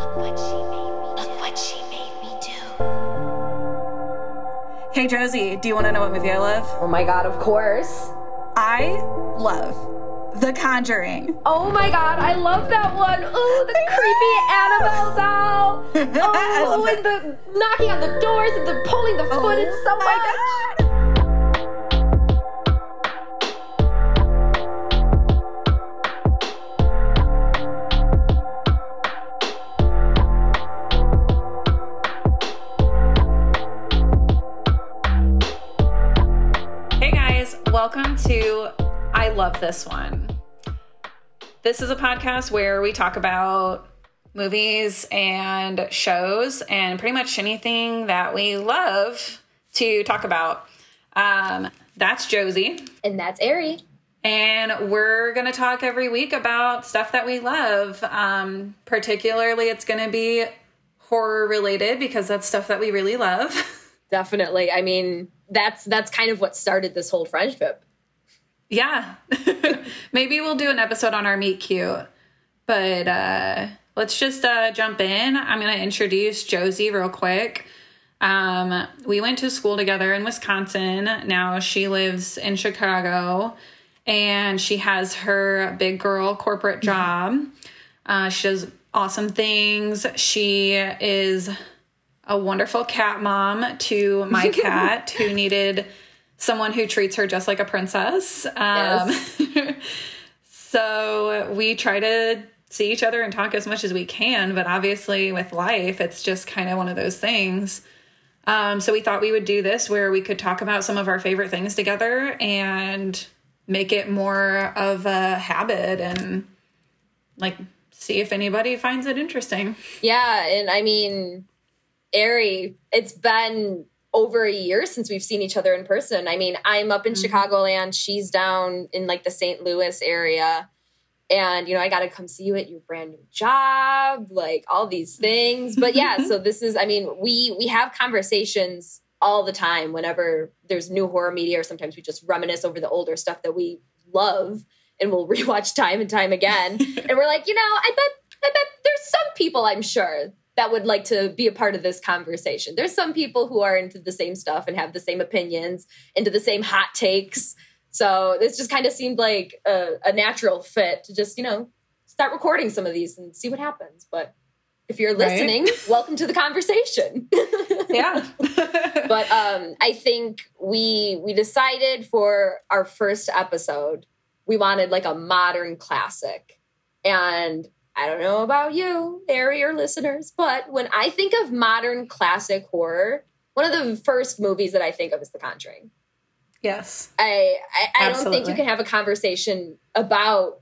Look what she made me do. Hey, Josie, do you want to know what movie I love? Oh my God, of course. I love The Conjuring. Oh my God, I love that one. Ooh, the creepy Annabelle doll. Oh, and the knocking on the doors and the pulling the foot and so much. God. Welcome to I Love This One. This is a podcast where we talk about movies and shows and pretty much anything that we love to talk about. That's Josie. And that's Ari. And we're going to talk every week about stuff that we love. Particularly, it's going to be horror related because that's stuff that we really love. Definitely. I mean, that's kind of what started this whole friendship. Yeah. Maybe we'll do an episode on our meet cute, but let's just jump in. I'm going to introduce Josie real quick. We went to school together in Wisconsin. Now she lives in Chicago and she has her big girl corporate job. She does awesome things. She is a wonderful cat mom to my cat who needed someone who treats her just like a princess. Yes. So we try to see each other and talk as much as we can, but obviously with life, it's just kind of one of those things. So we thought we would do this where we could talk about some of our favorite things together and make it more of a habit and like see if anybody finds it interesting. Yeah. And I mean, Ari, it's been over a year since we've seen each other in person. I mean, I'm up in Chicagoland. She's down in like the St. Louis area. And, you know, I got to come see you at your brand new job, like all these things. But yeah, so this is, I mean, we have conversations all the time whenever there's new horror media, or sometimes we just reminisce over the older stuff that we love and we'll rewatch time and time again. And we're like, you know, I bet there's some people, I'm sure, that would like to be a part of this conversation. There's some people who are into the same stuff and have the same opinions, into the same hot takes. So this just kind of seemed like a natural fit to just, you know, start recording some of these and see what happens. But if you're listening, welcome to the conversation. Yeah. But I think we decided for our first episode, we wanted like a modern classic. And I don't know about you, Ari, or listeners, but when I think of modern classic horror, one of the first movies that I think of is The Conjuring. Yes. I don't think you can have a conversation about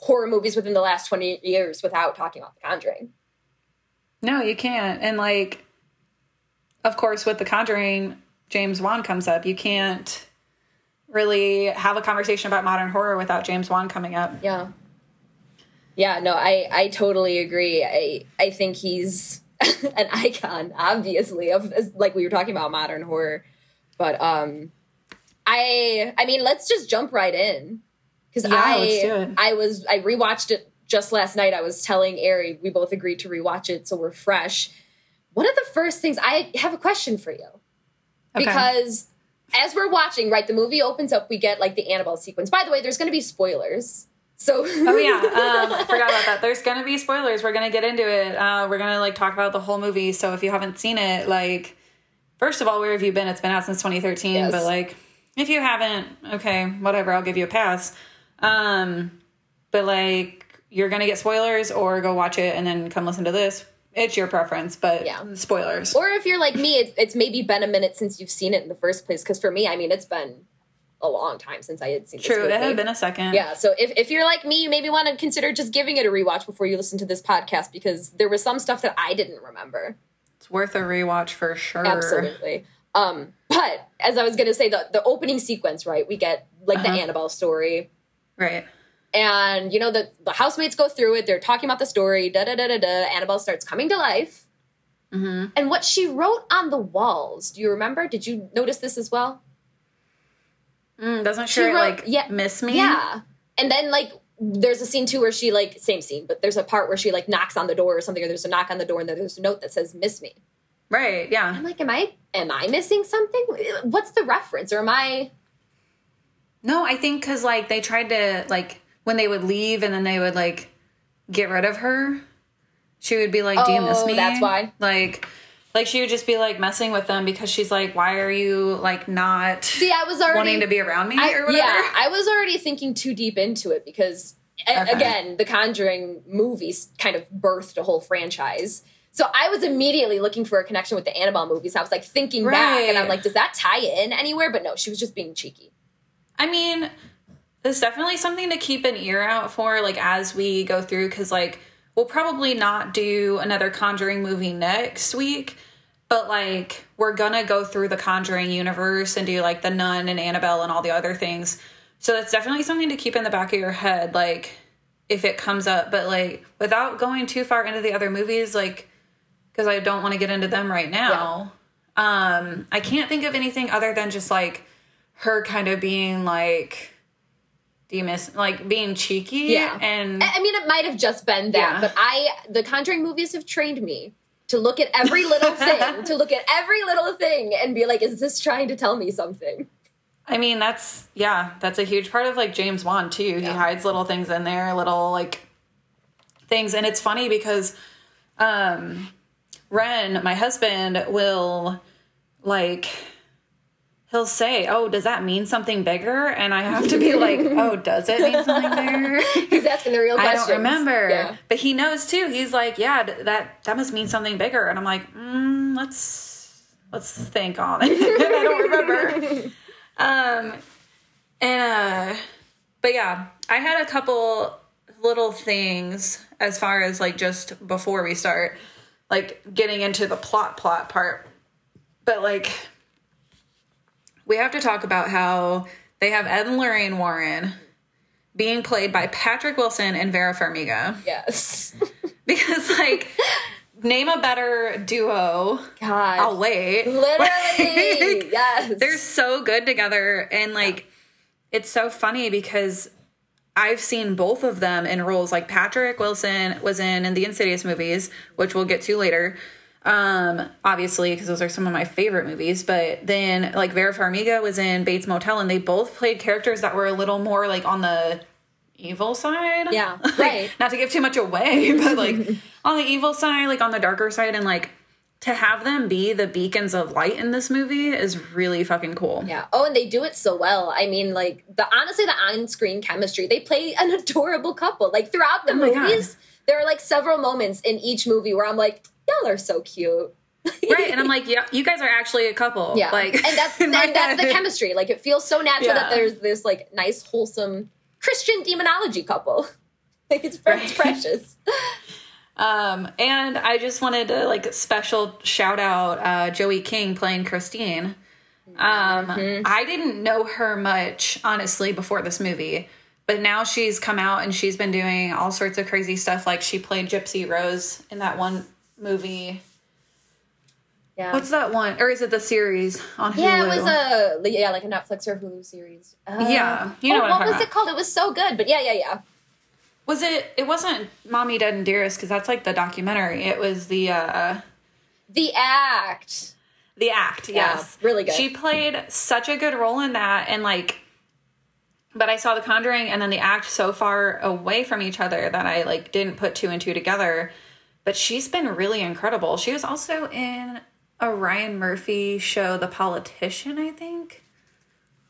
horror movies within the last 20 years without talking about The Conjuring. No, you can't. And like, of course, with The Conjuring, James Wan comes up. You can't really have a conversation about modern horror without James Wan coming up. Yeah. Yeah, no, I totally agree. I think he's an icon, obviously, of like we were talking about modern horror. But I mean, let's just jump right in because I rewatched it just last night. I was telling Ari, we both agreed to rewatch it, so we're fresh. One of the first things, I have a question for you because as we're watching, right, the movie opens up, we get like the Annabelle sequence. By the way, there's going to be spoilers. So I forgot about that. There's going to be spoilers. We're going to get into it. We're going to like talk about the whole movie. So if you haven't seen it, like, first of all, where have you been? It's been out since 2013. Yes. But like, if you haven't, okay, whatever, I'll give you a pass. But like, you're going to get spoilers or go watch it and then come listen to this. It's your preference, but yeah, spoilers. Or if you're like me, it's maybe been a minute since you've seen it in the first place. Because for me, I mean, it's been a long time since I had seen this movie. It had been a second. Yeah, so if you're like me, you maybe want to consider just giving it a rewatch before you listen to this podcast because there was some stuff that I didn't remember. It's worth a rewatch for sure. Absolutely. But as I was going to say, the opening sequence, right? We get like the Annabelle story. Right. And, you know, the housemates go through it. They're talking about the story. Annabelle starts coming to life. Mm-hmm. And what she wrote on the walls, do you remember? Did you notice this as well? Doesn't she wrote, miss me? Yeah. And then like there's a scene too where she like, same scene, but there's a part where she like knocks on the door or something, or there's a knock on the door and there's a note that says, miss me. Right. Yeah. I'm like, am I missing something? What's the reference? Or am I? No, I think because like they tried to like when they would leave and then they would like get rid of her. She would be like, do you miss me? That's why. Like she would just be like messing with them because she's like, why are you like not wanting to be around me or whatever? Yeah, I was already thinking too deep into it because again, the Conjuring movies kind of birthed a whole franchise. So I was immediately looking for a connection with the Annabelle movies. I was like thinking back and I'm like, does that tie in anywhere? But no, she was just being cheeky. I mean, there's definitely something to keep an ear out for like as we go through because like we'll probably not do another Conjuring movie next week, but like we're gonna go through the Conjuring universe and do like the Nun and Annabelle and all the other things. So that's definitely something to keep in the back of your head, like if it comes up, but like without going too far into the other movies, like because I don't want to get into them right now. Yeah. I can't think of anything other than just like her kind of being like, do you miss, like, being cheeky? Yeah. And I mean, it might have just been that, but the Conjuring movies have trained me to look at every little thing, and be like, is this trying to tell me something? I mean, that's a huge part of, like, James Wan, too. Yeah. He hides little things in there, little, like, things. And it's funny because Ren, my husband, will, like... he'll say, oh, does that mean something bigger? And I have to be like, oh, does it mean something bigger? He's asking the real questions. I don't remember. Yeah. But he knows, too. He's like, yeah, that must mean something bigger. And I'm like, let's think on it. I don't remember. But yeah, I had a couple little things as far as, like, just before we start, like, getting into the plot part. But, like... we have to talk about how they have Ed and Lorraine Warren being played by Patrick Wilson and Vera Farmiga. Yes. Because, like, name a better duo. God. I'll wait. Literally. Like, yes. They're so good together. And, like, it's so funny because I've seen both of them in roles. Like, Patrick Wilson was in the Insidious movies, which we'll get to later. Obviously, because those are some of my favorite movies, but then, like, Vera Farmiga was in Bates Motel, and they both played characters that were a little more, like, on the evil side. Yeah, right. Like, not to give too much away, but, like, on the evil side, like, on the darker side, and, like, to have them be the beacons of light in this movie is really fucking cool. Yeah. Oh, and they do it so well. I mean, like, honestly, the on-screen chemistry, they play an adorable couple. Like, throughout the movies, there are, like, several moments in each movie where I'm like... y'all are so cute. Right. And I'm like, yeah, you guys are actually a couple. Yeah. Like, and that's the chemistry. Like, it feels so natural that there's this, like, nice, wholesome Christian demonology couple. Like, it's precious. And I just wanted to, like, special shout out Joey King playing Christine. I didn't know her much, honestly, before this movie. But now she's come out and she's been doing all sorts of crazy stuff. Like, she played Gypsy Rose in that one movie. Yeah. What's that one? Or is it the series on Hulu? Yeah, it was like a Netflix or Hulu series. What was it called? It was so good, but yeah. Was it? It wasn't Mommy, Dead and Dearest, because that's like the documentary. It was the Act. The Act, yes. Yeah, really good. She played such a good role in that, and like, but I saw The Conjuring and then The Act so far away from each other that I like didn't put two and two together. But she's been really incredible. She was also in a Ryan Murphy show, The Politician, I think.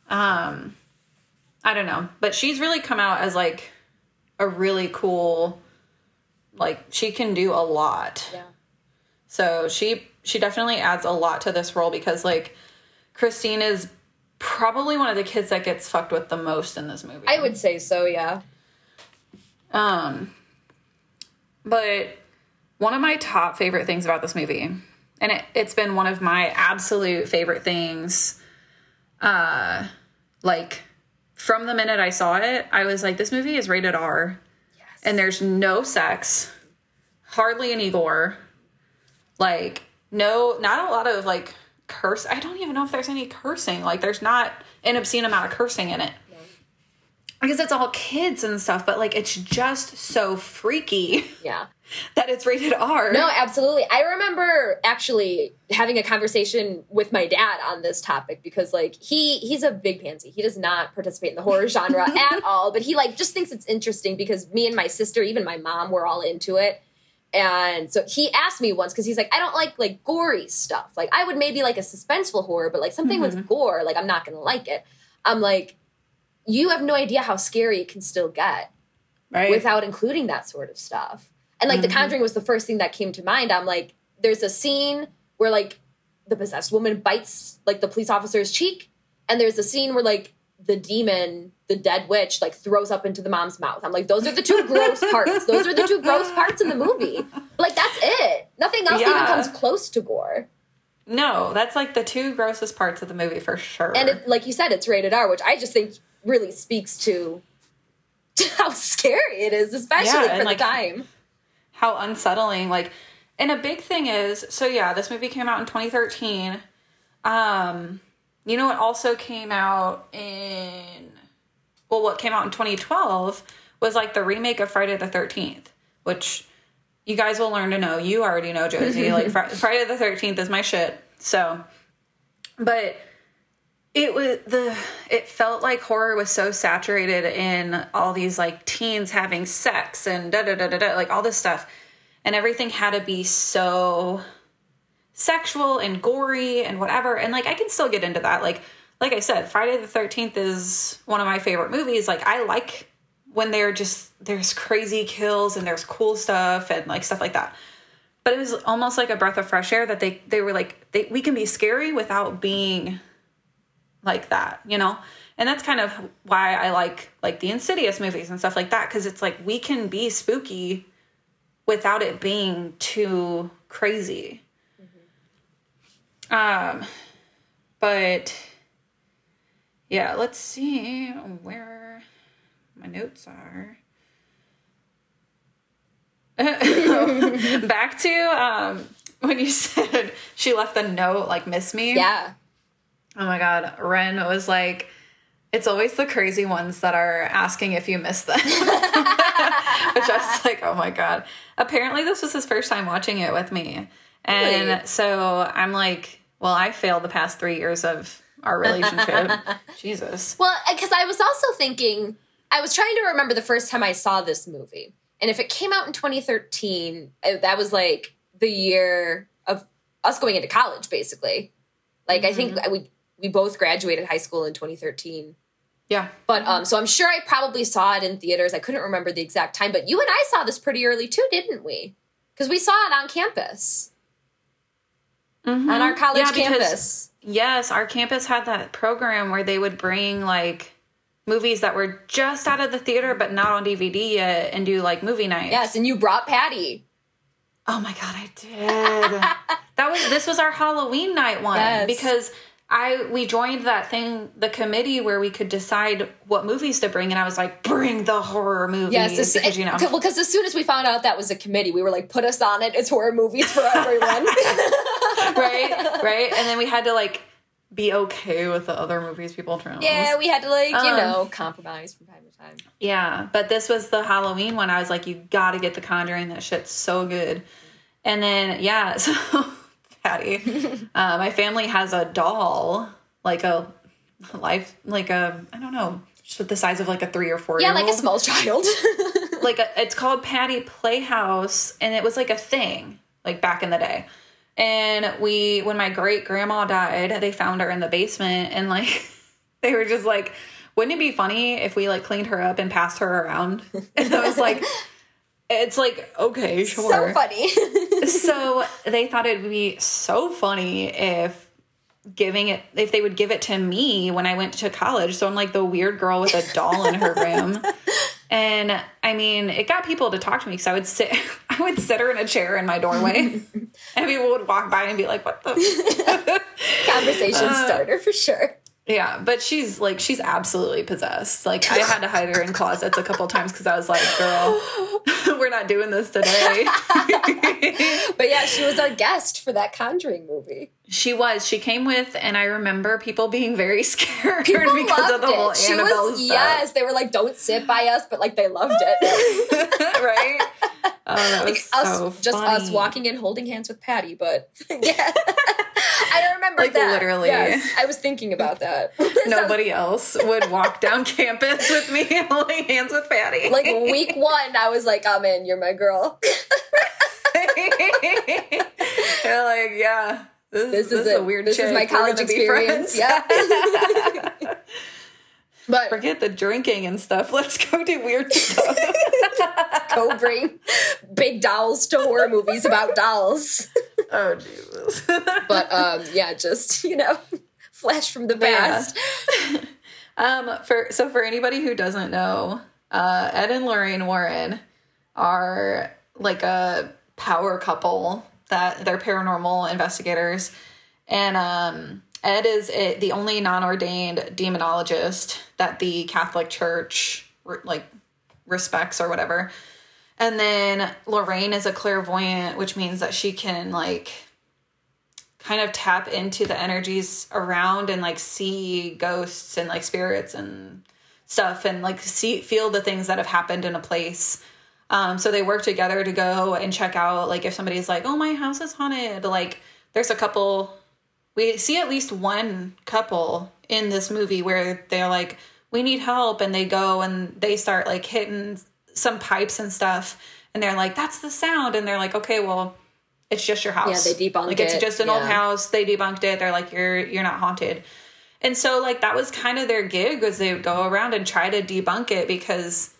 I don't know. But she's really come out as, like, a really cool, like, she can do a lot. Yeah. So she definitely adds a lot to this role because, like, Christine is probably one of the kids that gets fucked with the most in this movie. I would say so, yeah. But... one of my top favorite things about this movie, and it's been one of my absolute favorite things, like, from the minute I saw it, I was like, this movie is rated R. Yes. And there's no sex, hardly any gore, like, not a lot of, like, curse. I don't even know if there's any cursing. Like, there's not an obscene amount of cursing in it. No. because it's all kids and stuff, but like it's just so freaky. Yeah. That it's rated R. No, absolutely. I remember actually having a conversation with my dad on this topic because like he's a big pansy. He does not participate in the horror genre at all, but he like just thinks it's interesting because me and my sister, even my mom, were all into it. And so he asked me once because he's like, I don't like gory stuff. Like I would maybe like a suspenseful horror, but like something with gore, like I'm not going to like it. I'm like, you have no idea how scary it can still get without including that sort of stuff. And, like, The Conjuring was the first thing that came to mind. I'm like, there's a scene where, like, the possessed woman bites, like, the police officer's cheek. And there's a scene where, like, the demon, the dead witch, like, throws up into the mom's mouth. I'm like, those are the two gross parts. Those are the two gross parts in the movie. But, like, that's it. Nothing else even comes close to gore. No, that's, like, the two grossest parts of the movie for sure. And, it, like you said, it's rated R, which I just think really speaks to how scary it is, especially for the time. How unsettling, like, and a big thing is, so yeah, this movie came out in 2013. You know what also came out in, well, what came out in 2012 was, like, the remake of Friday the 13th, which you guys will learn to know. You already know, Josie. Like, Friday the 13th is my shit, so. But it felt like horror was so saturated in all these like teens having sex and like all this stuff, and everything had to be so sexual and gory and whatever. And like, I can still get into that. Like I said, Friday the 13th is one of my favorite movies. Like I like when there's crazy kills and there's cool stuff and like stuff like that. But it was almost like a breath of fresh air that they were like, we can be scary without being like that, you know? And that's kind of why I like the Insidious movies and stuff like that, because it's like we can be spooky without it being too crazy. But yeah, let's see where my notes are. Back to when you said she left the note, like, miss me. Yeah. Oh my God, Ren was like, it's always the crazy ones that are asking if you miss them. Which I was like, oh my God. Apparently this was his first time watching it with me. And really? So I'm like, well, I failed the past 3 years of our relationship. Jesus. Well, because I was also thinking, I was trying to remember the first time I saw this movie. And if it came out in 2013, that was like the year of us going into college, basically. Like, I think we both graduated high school in 2013. Yeah. But so I'm sure I probably saw it in theaters. I couldn't remember the exact time, but you and I saw this pretty early too, didn't we? Because we saw it on campus. On our college campus. Because, yes, our campus had that program where they would bring like movies that were just out of the theater but not on DVD yet and do like movie nights. Yes, and you brought Patty. Oh my God, I did. This was our Halloween night one. Yes. Because we joined that thing, the committee where we could decide what movies to bring, and I was like, bring the horror movies. Yes, because, you know. Well, because as soon as we found out that was a committee, we were like, put us on it. It's horror movies for everyone. Right. And then we had to like be okay with the other movies people chose. Yeah, we had to like, you know, compromise from time to time. Yeah, but this was the Halloween one. I was like, you got to get The Conjuring. That shit's so good. And then, yeah, so... my family has a doll, like a life, like a, I don't know, just the size of like a 3 or 4 year old. Yeah, like a small child. It's called Patty Playhouse, and it was like a thing, like back in the day. And when my great grandma died, they found her in the basement, and like they were just like, wouldn't it be funny if we like cleaned her up and passed her around? And I was like, it's like, okay, sure. So funny. So they thought it would be so funny if they would give it to me when I went to college. So I'm like the weird girl with a doll in her room. And I mean, it got people to talk to me because I would sit her in a chair in my doorway and people would walk by and be like, what the? Conversation starter for sure. Yeah, but she's absolutely possessed. Like, I had to hide her in closets a couple times because I was like, girl, we're not doing this today. But yeah, she was our guest for that Conjuring movie. She was. She came with, and I remember people being very scared because of the whole Annabelle stuff. Yes, they were like, don't sit by us, but like they loved it. Right? Oh, that was like so funny. Just us walking in, holding hands with Patty, but yeah. I remember like that. Literally. Yes, I was thinking about that. Nobody else would walk down campus with me holding hands with Patty. Like week one, I was like, I'm in, you're my girl. They're like, yeah, this is a weird chick. This is my college experience. Yeah. But forget the drinking and stuff. Let's go do weird stuff. Let's go bring big dolls to horror movies about dolls. Oh, Jesus. But, yeah, just, you know, flash from the past. Yeah. For anybody who doesn't know, Ed and Lorraine Warren are like a power couple that they're paranormal investigators. And Ed is the only non-ordained demonologist that the Catholic Church, like, respects or whatever. And then Lorraine is a clairvoyant, which means that she can, like, kind of tap into the energies around and, like, see ghosts and, like, spirits and stuff and, like, feel the things that have happened in a place. So they work together to go and check out, like, if somebody's like, oh, my house is haunted. Like, there's a couple. We see at least one couple in this movie where they're like, we need help. And they go and they start, like, hitting some pipes and stuff, and they're like, that's the sound. And they're like, okay, well, it's just your house. Yeah, they debunked it. Like, it's just an old house. They debunked it. They're like, you're not haunted. And so, like, that was kind of their gig, was they would go around and try to debunk it, because,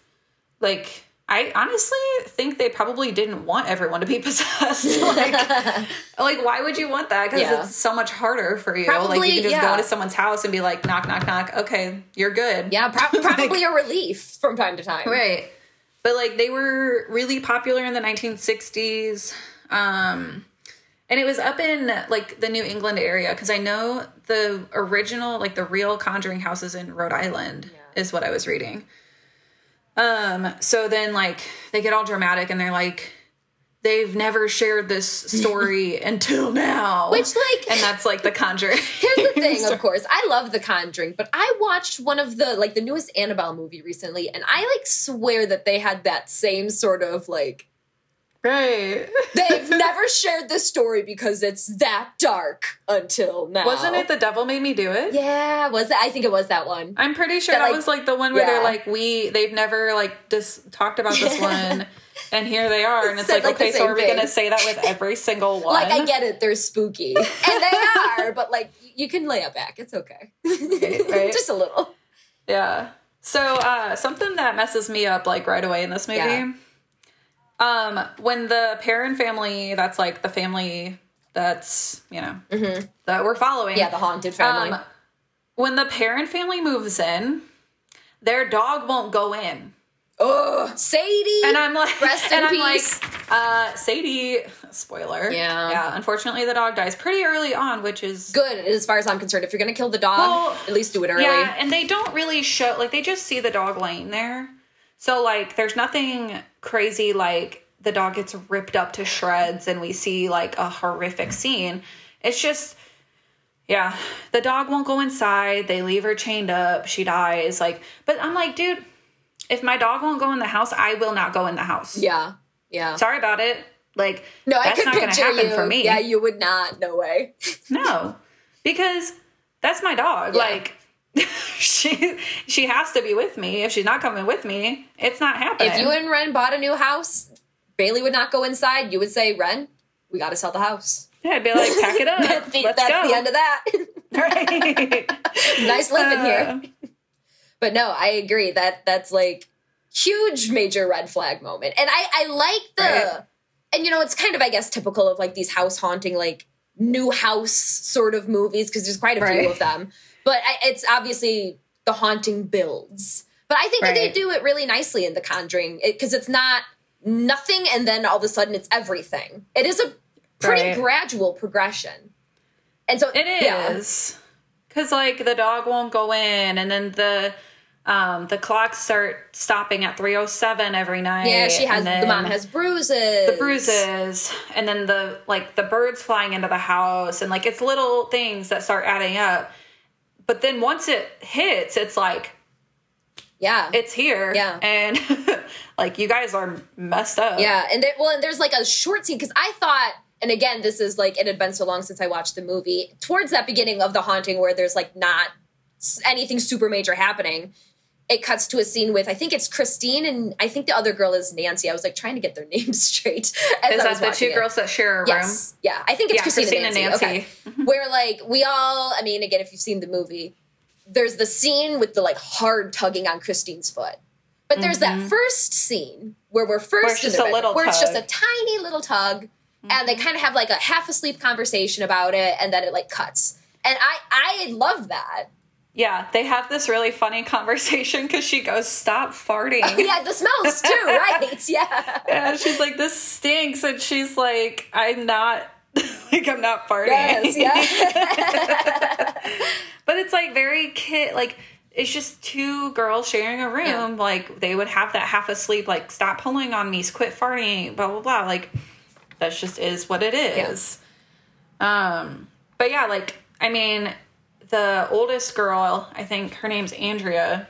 like, I honestly think they probably didn't want everyone to be possessed. like why would you want that? Because it's so much harder for you. Probably, like, you can just go to someone's house and be like, knock, knock, knock. Okay, you're good. Yeah, probably a relief from time to time. Right. But, like, they were really popular in the 1960s. And it was up in, like, the New England area. Because I know the original, like, the real Conjuring houses in Rhode Island is what I was reading. So then, like, they get all dramatic and they're like, they've never shared this story until now. Which, like... And that's, like, The Conjuring. Here's the thing, of course. I love The Conjuring, but I watched one of the, like, the newest Annabelle movie recently, and I, like, swear that they had that same sort of, like... Right. They've never shared this story because it's that dark until now. Wasn't it The Devil Made Me Do It? Yeah, was that? I think it was that one. I'm pretty sure that was, like, the one where they're, like, they've never, like, just talked about this one... And here they are. And it's like, okay, so are we going to say that with every single one? Like, I get it. They're spooky. And they are. But, like, you can lay it back. It's okay. Right? Just a little. Yeah. So something that messes me up, like, right away in this movie. Yeah. When the Perrin family, that's, like, the family that's, you know, that we're following. Yeah, the haunted family. When the Perrin family moves in, their dog won't go in. Oh, Sadie. And I'm like, rest in peace. Like, Sadie, spoiler. Yeah. Unfortunately, the dog dies pretty early on, which is good as far as I'm concerned. If you're going to kill the dog, at least do it early. Yeah, and they don't really show, like, they just see the dog laying there. So, like, there's nothing crazy, like, the dog gets ripped up to shreds and we see, like, a horrific scene. It's just, yeah, the dog won't go inside. They leave her chained up. She dies. Like, but I'm like, dude, if my dog won't go in the house, I will not go in the house. Yeah, yeah. Sorry about it. Like, no, that's not going to happen for me. Yeah, you would not. No way. No, because that's my dog. Yeah. Like, she has to be with me. If she's not coming with me, it's not happening. If you and Ren bought a new house, Bailey would not go inside. You would say, Ren, we got to sell the house. Yeah, I'd be like, pack it up. Let's go. The end of that. Right. Nice living here. But no, I agree that that's, like, huge major red flag moment. And I like the, right. And, you know, it's kind of, I guess, typical of, like, these house haunting, like, new house sort of movies, because there's quite a few of them. But it's obviously the haunting builds. But I think that they do it really nicely in The Conjuring, because it's not nothing and then all of a sudden it's everything. It is a pretty gradual progression. And so it is. Because, like, the dog won't go in, and then the The clocks start stopping at 3:07 every night. Yeah, she has, the mom has bruises. The bruises. And then the birds flying into the house. And it's little things that start adding up. But then once it hits, it's like, yeah, it's here. Yeah. And you guys are messed up. Yeah. And there's a short scene, because I thought, and again, this is it had been so long since I watched the movie, towards that beginning of The Haunting where there's not anything super major happening. It cuts to a scene with, I think it's Christine, and I think the other girl is Nancy. I was trying to get their names straight. Is that the two girls that share a room? Yes. Yeah. I think it's Christine and Nancy. Okay. Where we all, I mean, again, if you've seen the movie, there's the scene with the hard tugging on Christine's foot. But there's that first scene where it's just a tiny little tug. Mm-hmm. And they kind of have a half asleep conversation about it. And then it cuts. And I love that. Yeah, they have this really funny conversation because she goes, "Stop farting." Oh, yeah, the smells too, right? Yeah. Yeah, she's like, "This stinks," and she's like, "I'm not farting." Yes, yeah. But it's very kid. It's just two girls sharing a room. Yeah. They would have that half asleep. "Stop pulling on me, quit farting," blah blah blah. That just is what it is. Yeah. But yeah, I mean, the oldest girl, I think her name's Andrea,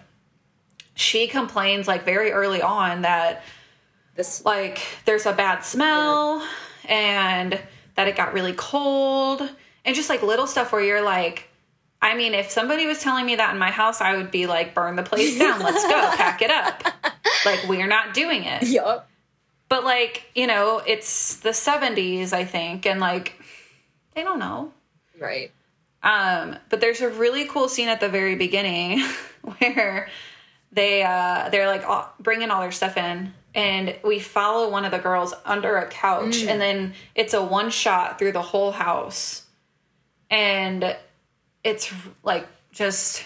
she complains very early on that this there's a bad smell, and that it got really cold, and just little stuff where you're I mean, if somebody was telling me that in my house, I would be burn the place down, let's go, pack it up. We're not doing it. Yup. But it's the 70s, I think, and they don't know. Right. But there's a really cool scene at the very beginning where they're bringing all their stuff in, and we follow one of the girls under a couch, and then it's a one shot through the whole house. And it's just,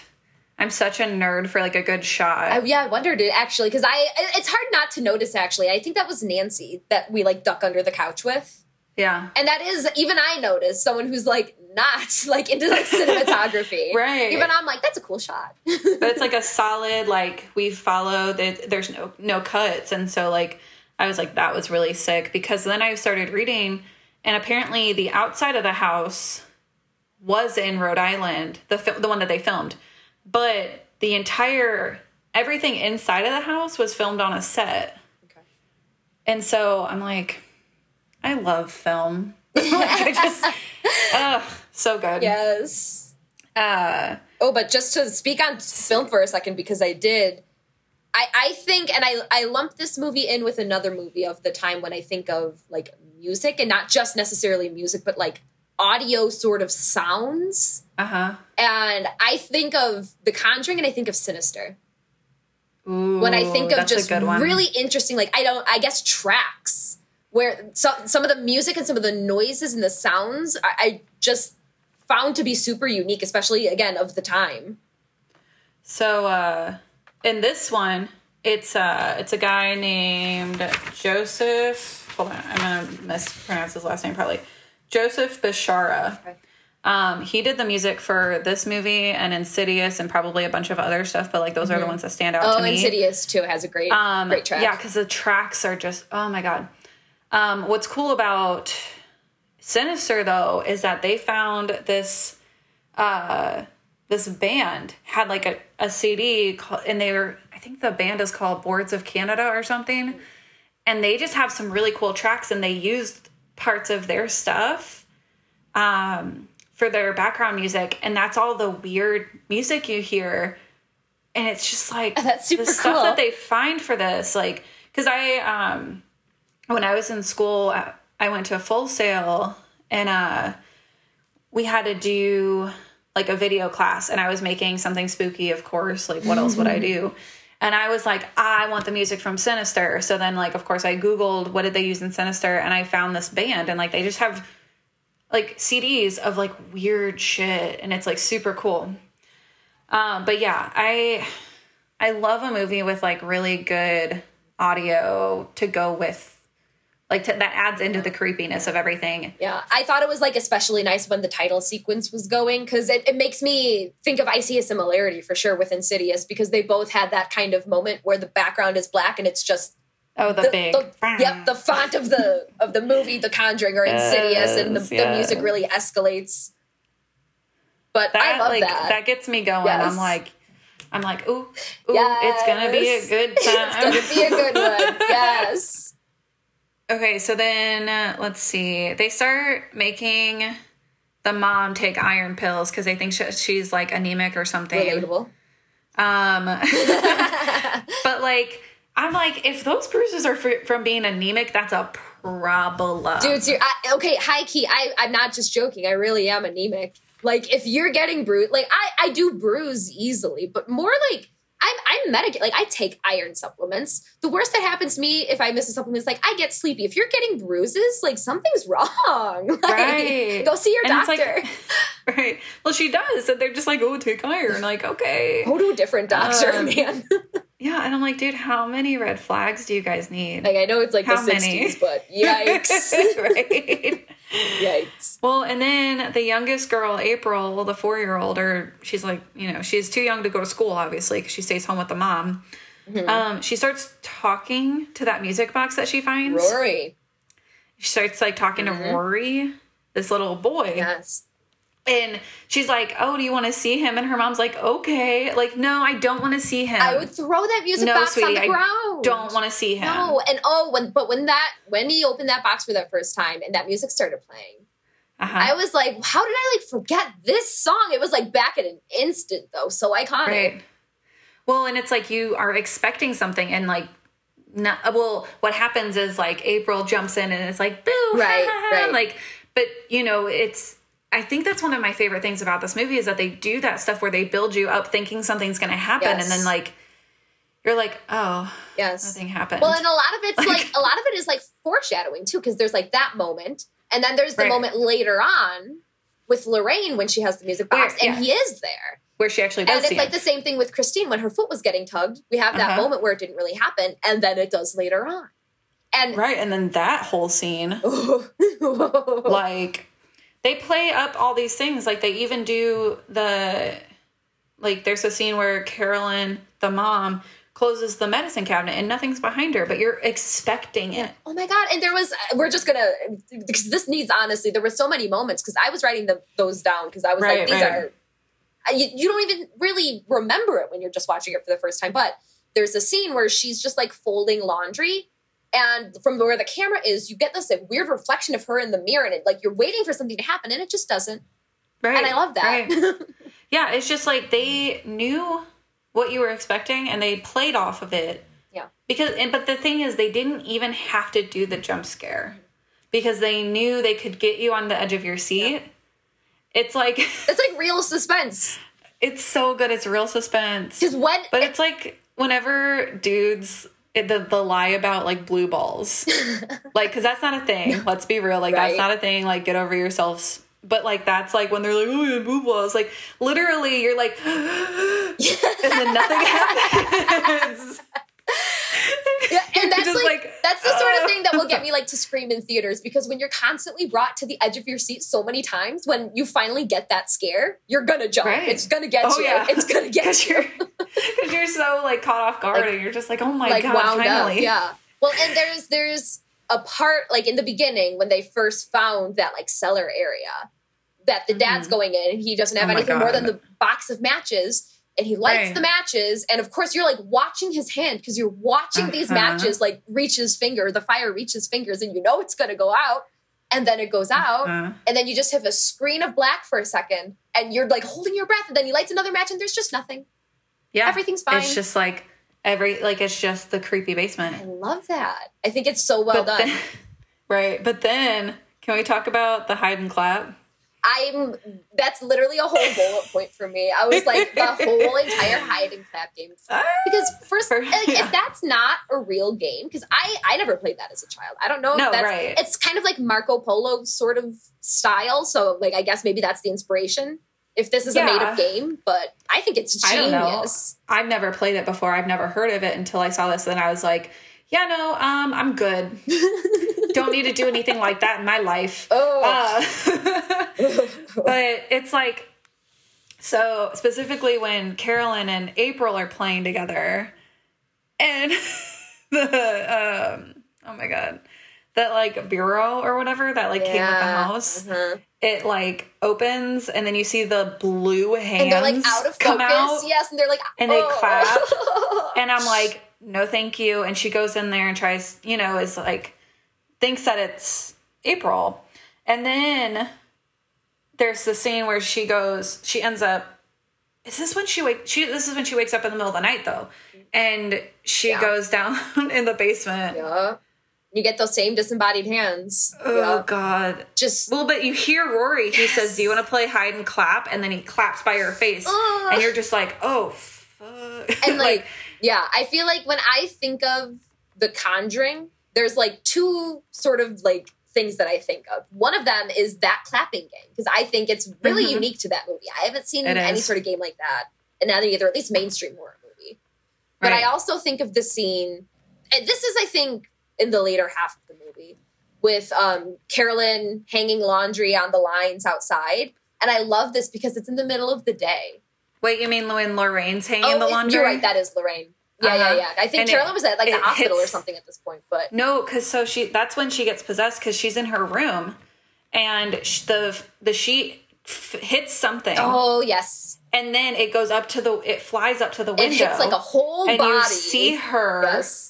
I'm such a nerd for a good shot. I wondered it actually. Cause it's hard not to notice actually. I think that was Nancy that we duck under the couch with. Yeah. And that is, even I noticed, someone who's not into cinematography. Right. Even I'm that's a cool shot. But it's a solid, we follow that, there's no cuts. And so I was that was really sick, because then I started reading, and apparently the outside of the house was in Rhode Island, the one that they filmed. But the everything inside of the house was filmed on a set. Okay. And so I'm I love film. I just, so good. Yes. But just to speak on film for a second, because I did, I think, and I lumped this movie in with another movie of the time when I think of music, and not just necessarily music, but audio sort of sounds. Uh-huh. And I think of The Conjuring, and I think of Sinister. Ooh, when I think of just really interesting, tracks. Where some of the music and some of the noises and the sounds I just found to be super unique, especially, again, of the time. So in this one, it's a guy named Joseph... Hold on, I'm going to mispronounce his last name probably. Joseph Bishara. Okay. He did the music for this movie and Insidious and probably a bunch of other stuff, but those are the ones that stand out to me. Oh, Insidious, too, has a great track. Yeah, because the tracks are just... Oh, my God. What's cool about Sinister, though, is that they found this band had a CD and they were, I think the band is called Boards of Canada or something. And they just have some really cool tracks, and they used parts of their stuff, for their background music. And that's all the weird music you hear. And it's just that's super the cool stuff that they find for this. Cause when I was in school, I went to a Full Sail, and we had to do a video class, and I was making something spooky, of course. What else would I do? And I was I want the music from Sinister. So then of course I Googled what did they use in Sinister, and I found this band, and they just have CDs of weird shit, and it's super cool. But yeah, I love a movie with really good audio to go with Like, that adds into the creepiness of everything. Yeah. I thought it was, like, especially nice when the title sequence was going, because it makes me think of, I see a similarity for sure with Insidious, because they both had that kind of moment where the background is black and it's just... Oh, the font of the movie, The Conjuring or Insidious, and the music really escalates. But that, I love that. That gets me going. Yes. I'm like, ooh, it's going to be a good time. It's going to be a good one. Yes. Okay, so then, let's see. They start making the mom take iron pills because they think she's, like, anemic or something. Relatable. But, like, I'm like, if those bruises are from being anemic, that's a problem. Dude, okay, high key, I'm not just joking. I really am anemic. Like, if you're getting bruised, like, I do bruise easily, but more like, I'm medicated. Like, I take iron supplements. The worst that happens to me if I miss a supplement is, like, I get sleepy. If you're getting bruises, like, something's wrong. Like, right. Go see your doctor. Like, right. Well, she does. And they're just like, oh, take iron. Like, okay. Go to a different doctor, man. Yeah. And I'm like, dude, how many red flags do you guys need? Like, I know it's like how the 60s, many? But yikes. Right. Yikes. Well, and then the youngest girl, April, the 4-year-old, she's like, you know, she's too young to go to school, obviously, because she stays home with the mom. Mm-hmm. She starts talking to that music box that she finds. Rory. She starts, like, talking mm-hmm. to Rory, this little boy. Yes. And she's like, oh, do you want to see him? And her mom's like, okay. Like, no, I don't want to see him. I would throw that music box on the ground. I don't want to see him. No, and when he opened that box for that first time and that music started playing, uh-huh. I was like, how did I, like, forget this song? It was, like, back in an instant, though. So iconic. Right. Well, and it's like you are expecting something and, like, what happens is, like, April jumps in and it's like, boo. Right, right. Like, but, you know, it's... I think that's one of my favorite things about this movie is that they do that stuff where they build you up thinking something's going to happen. Yes. And then, like, you're like, oh, yes, nothing happened. Well, and a lot of it is like foreshadowing too. 'Cause there's, like, that moment. And then there's the right. moment later on with Lorraine when she has the music box where, and he is there. Where she actually does. And it's like the same thing with Christine when her foot was getting tugged. We have that uh-huh. moment where it didn't really happen. And then it does later on. And right. And then that whole scene, like, they play up all these things. Like, they even do there's a scene where Carolyn, the mom, closes the medicine cabinet and nothing's behind her, but you're expecting it. Oh my God. And because this needs, honestly, there were so many moments because I was writing those down because I was right, like, these right. are, you don't even really remember it when you're just watching it for the first time. But there's a scene where she's just, like, folding laundry. And from where the camera is, you get this, like, weird reflection of her in the mirror, and it, like, you're waiting for something to happen, and it just doesn't. Right. And I love that. Right. Yeah, it's just like they knew what you were expecting, and they played off of it. Yeah. But the thing is, they didn't even have to do the jump scare because they knew they could get you on the edge of your seat. Yeah. It's like it's like real suspense. It's so good. It's real suspense. But it's like whenever dudes. The lie about, like, blue balls. Like, because that's not a thing. Let's be real. Like, right. That's not a thing. Like, get over yourselves. But, like, that's, like, when they're like, oh, yeah, blue balls. Like, literally, you're like, and then nothing happens. Yeah, and that's just like that's the sort of thing that will get me, like, to scream in theaters because when you're constantly brought to the edge of your seat so many times, when you finally get that scare, you're gonna jump. Right. It's gonna get you. Yeah. It's gonna get you. Because you're so, like, caught off guard, like, and you're just like, oh my God, finally. Up. Yeah. Well, and there's a part, like, in the beginning when they first found that, like, cellar area that the dad's going in and he doesn't have anything more than the box of matches. And he lights right. the matches. And, of course, you're, like, watching his hand because you're watching these matches, like, reach his finger. The fire reaches fingers and you know it's going to go out. And then it goes out. And then you just have a screen of black for a second. And you're, like, holding your breath. And then he lights another match and there's just nothing. Yeah. Everything's fine. It's just, like, it's just the creepy basement. I love that. I think it's so well done. Then, right. But then, can we talk about the hide and clap? That's literally a whole bullet point for me. I was like, the whole entire hide and clap game. Because if that's not a real game, because I never played that as a child. I don't know if that's, right. It's kind of like Marco Polo sort of style. So, like, I guess maybe that's the inspiration. If this is a made-up game, but I think it's genius. I've never played it before. I've never heard of it until I saw this. And I was like, yeah, no, I'm good. Don't need to do anything like that in my life. But it's like, so specifically when Carolyn and April are playing together, and the oh my god, that like bureau or whatever that like came with the house, it like opens and then you see the blue hands and they're like out of focus. Yes, and they're like, and they clap, and I'm like, no, thank you. And she goes in there and tries, you know, is like, thinks that it's April. And then there's the scene where she goes, she ends up, is this when she wakes, this is when she wakes up in the middle of the night though. And she goes down in the basement. Yeah. You get those same disembodied hands. Oh, God. Just... Well, but you hear Rory. He says, do you want to play hide and clap? And then he claps by her face. And you're just like, oh, fuck. And like... Yeah, I feel like when I think of The Conjuring, there's like two sort of like things that I think of. One of them is that clapping game, because I think it's really unique to that movie. I haven't seen any sort of game like that in any other, at least mainstream horror movie. Right. But I also think of the scene, and this is, I think, in the later half of the movie, with Carolyn hanging laundry on the lines outside. And I love this because it's in the middle of the day. Wait, you mean when Lorraine's hanging in the laundry? You're right, that is Lorraine. Yeah, yeah. I think and Carolyn was at like the hospital or something at this point, but no, because so she—that's when she gets possessed because she's in her room, and she hits something. Oh yes, and then it goes up to it flies up to the window. It hits like a whole body. And you see her. Yes.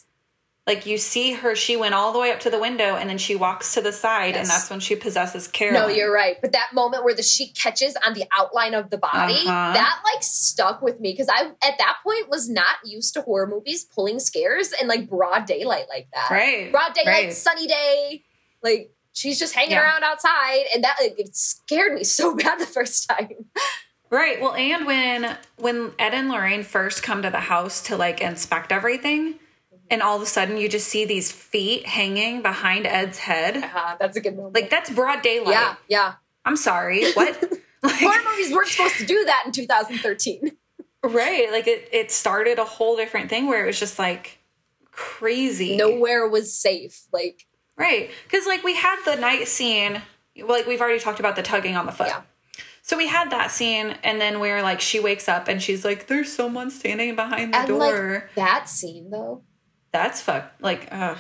Like, you see her, she went all the way up to the window, and then she walks to the side, and that's when she possesses Carolyn. No, you're right. But that moment where she catches on the outline of the body, that, like, stuck with me. Because I, at that point, was not used to horror movies pulling scares in, like, broad daylight like that. Right. Broad daylight, sunny day. Like, she's just hanging around outside. And that, like, it scared me so bad the first time. Right. Well, and when Ed and Lorraine first come to the house to, like, inspect everything... And all of a sudden, you just see these feet hanging behind Ed's head. That's a good moment. Like, that's broad daylight. Yeah, yeah. I'm sorry. What? Like, horror movies weren't supposed to do that in 2013. Right. Like, it started a whole different thing where it was just, like, crazy. Nowhere was safe. Like. Right. Because, like, we had the night scene. Like, we've already talked about the tugging on the foot. Yeah. So we had that scene, and then we were, like, she wakes up, and she's like, there's someone standing behind the door. Like, that scene, though. That's fucked. Like, I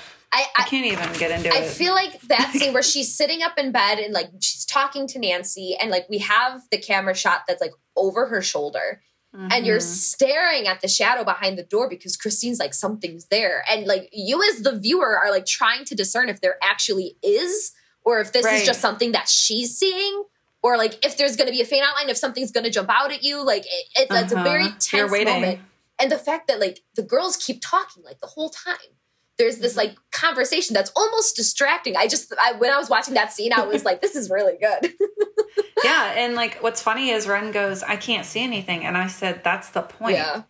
can't even get into it. I feel like that scene where she's sitting up in bed and, like, she's talking to Nancy. And, like, we have the camera shot that's, like, over her shoulder. Mm-hmm. And you're staring at the shadow behind the door because Christine's like, something's there. And, like, you as the viewer are, like, trying to discern if there actually is or if this is just something that she's seeing. Or, like, if there's going to be a faint outline, if something's going to jump out at you. Like, it's a very tense moment. And the fact that, like, the girls keep talking, like, the whole time. There's this, like, conversation that's almost distracting. When I was watching that scene, I was like, this is really good. Yeah, and, like, what's funny is Ren goes, I can't see anything. And I said, that's the point. Yeah.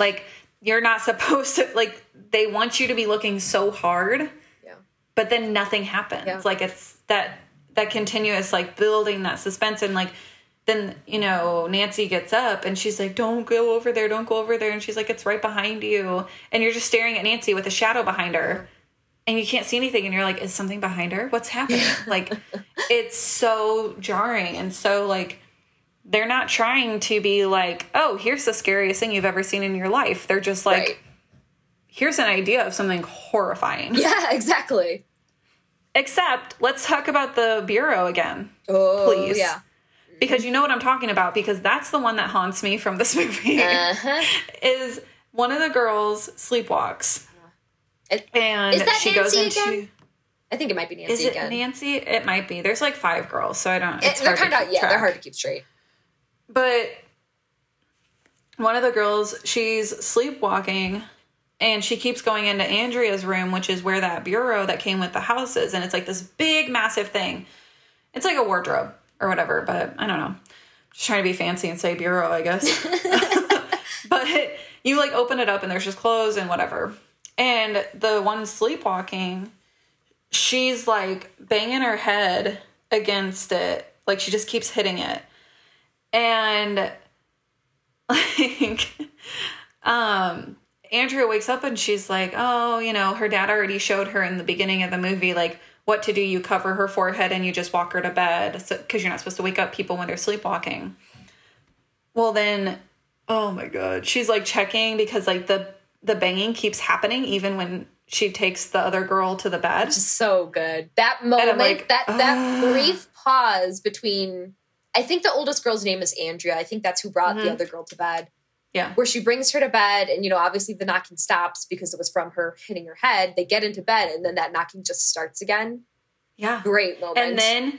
Like, you're not supposed to, like, they want you to be looking so hard. Yeah. But then nothing happens. Yeah. Like, it's that continuous, like, building that suspense and, like, then, you know, Nancy gets up and she's like, don't go over there. Don't go over there. And she's like, it's right behind you. And you're just staring at Nancy with a shadow behind her and you can't see anything. And you're like, is something behind her? What's happening? Like, it's so jarring. And so, like, they're not trying to be like, oh, here's the scariest thing you've ever seen in your life. They're just like, here's an idea of something horrifying. Yeah, exactly. Except let's talk about the bureau again. Oh, please. Yeah. Because you know what I'm talking about, because that's the one that haunts me from this movie, is one of the girls sleepwalks. And is that she Nancy goes again? I think it might be Nancy again. Is it Nancy? It might be. There's like 5 girls, so I don't know. They're kind of, they're hard to keep straight. But one of the girls, she's sleepwalking, and she keeps going into Andrea's room, which is where that bureau that came with the house is. And it's like this big, massive thing. It's like a wardrobe. Or whatever, but I don't know. Just trying to be fancy and say bureau, I guess. But you, like, open it up and there's just clothes and whatever. And the one sleepwalking, she's, like, banging her head against it. Like, she just keeps hitting it. And, like, Andrea wakes up and she's like, oh, you know, her dad already showed her in the beginning of the movie, like, what to do. You cover her forehead and you just walk her to bed because you're not supposed to wake up people when they're sleepwalking. Well, then, oh my God, she's like checking because like the banging keeps happening even when she takes the other girl to the bed. Which is so good. That moment, like, that brief pause between, I think the oldest girl's name is Andrea. I think that's who brought the other girl to bed. Yeah. Where she brings her to bed and, you know, obviously the knocking stops because it was from her hitting her head. They get into bed and then that knocking just starts again. Yeah. Great moment. And then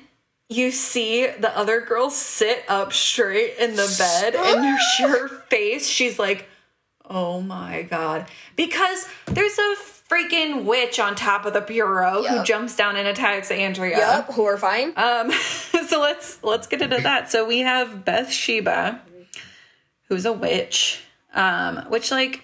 you see the other girl sit up straight in the bed and her face, she's like, oh my God. Because there's a freaking witch on top of the bureau who jumps down and attacks Andrea. Yep, horrifying. So let's get into that. So we have Bathsheba, who's a witch, which, like,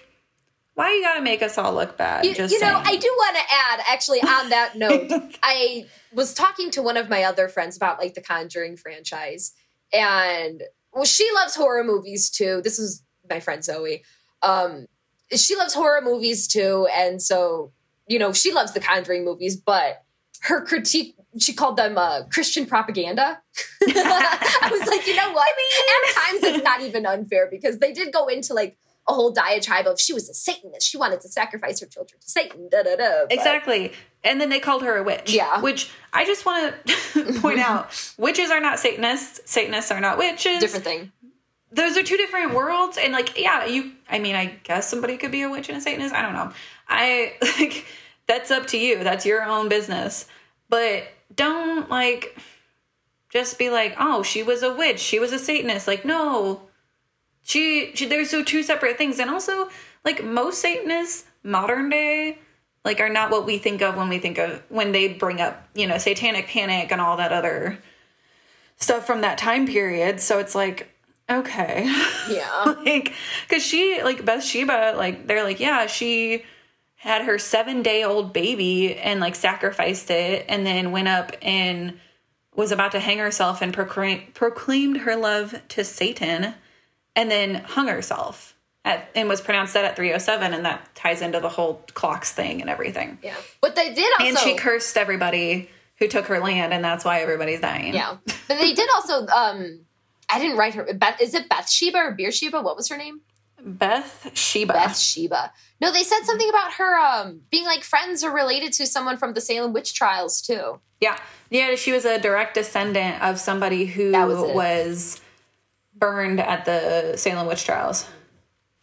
why you gotta make us all look bad? You know, I do want to add, actually, on that note, I was talking to one of my other friends about, like, the Conjuring franchise, and, well, she loves horror movies, too. This is my friend Zoe. She loves horror movies, too, and so, you know, she loves the Conjuring movies, but her critique, she called them Christian propaganda. I was like, you know what? I mean, at times it's not even unfair because they did go into like a whole diatribe of she was a Satanist. She wanted to sacrifice her children to Satan. But... Exactly. And then they called her a witch. Yeah. Which I just want to point out, witches are not Satanists. Satanists are not witches. Different thing. Those are two different worlds. And like, yeah, I mean, I guess somebody could be a witch and a Satanist. I don't know. That's up to you. That's your own business. But don't, like, just be like, oh, she was a witch. She was a Satanist. Like, no. There's two separate things. And also, like, most Satanists, modern day, like, are not what we think of when they bring up, you know, satanic panic and all that other stuff from that time period. So it's like, okay. Yeah. Like, because she, like, Bathsheba, like, they're like, yeah, she had her 7-day-old baby and like sacrificed it and then went up and was about to hang herself and proclaimed her love to Satan and then hung herself and was pronounced dead at 3:07. And that ties into the whole clocks thing and everything. Yeah. But they did also. And she cursed everybody who took her land and that's why everybody's dying. Yeah. But they did also, I didn't write her. Is it Bathsheba or Beersheba? What was her name? Bathsheba. No, they said something about her being like friends or related to someone from the Salem witch trials too. Yeah. Yeah, she was a direct descendant of somebody who was burned at the Salem witch trials.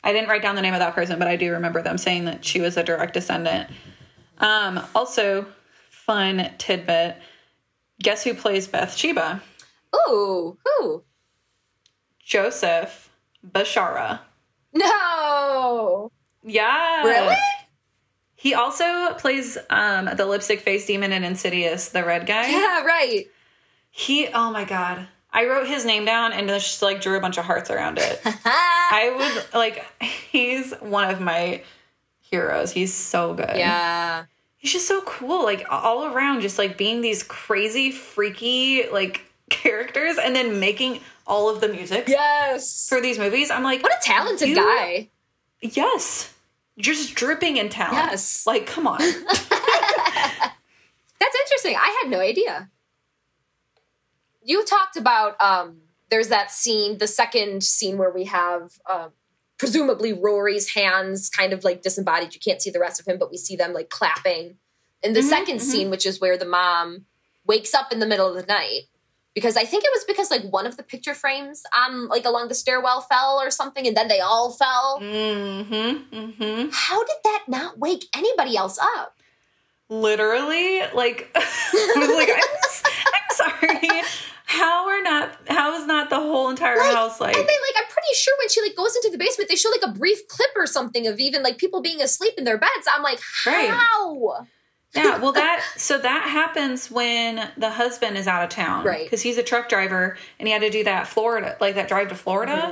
I didn't write down the name of that person, but I do remember them saying that she was a direct descendant. Also, fun tidbit. Guess who plays Bathsheba? Ooh, who? Joseph Bishara. No. Yeah. Really? He also plays the lipstick face demon in Insidious, the red guy. Yeah, right. Oh my God. I wrote his name down and just like drew a bunch of hearts around it. He's one of my heroes. He's so good. Yeah. He's just so cool. Like all around just like being these crazy, freaky like characters and then making all of the music. Yes. For these movies. I'm like, what a talented guy. Yes. Just dripping in talent. Yes. Like, come on. That's interesting. I had no idea. You talked about, there's that scene, the second scene where we have, presumably Rory's hands kind of like disembodied. You can't see the rest of him, but we see them like clapping. And the second scene, which is where the mom wakes up in the middle of the night. Because I think it was because, like, one of the picture frames like, along the stairwell fell or something, and then they all fell. Mm-hmm, mm-hmm. How did that not wake anybody else up? Literally, like, I was like, I'm sorry. How is not the whole entire house, like... And they, like, I'm pretty sure when she, like, goes into the basement, they show, like, a brief clip or something of even, like, people being asleep in their beds. I'm like, how... Right. Yeah, well, that happens when the husband is out of town. Right. Because he's a truck driver, and he had to do that drive to Florida. Mm-hmm.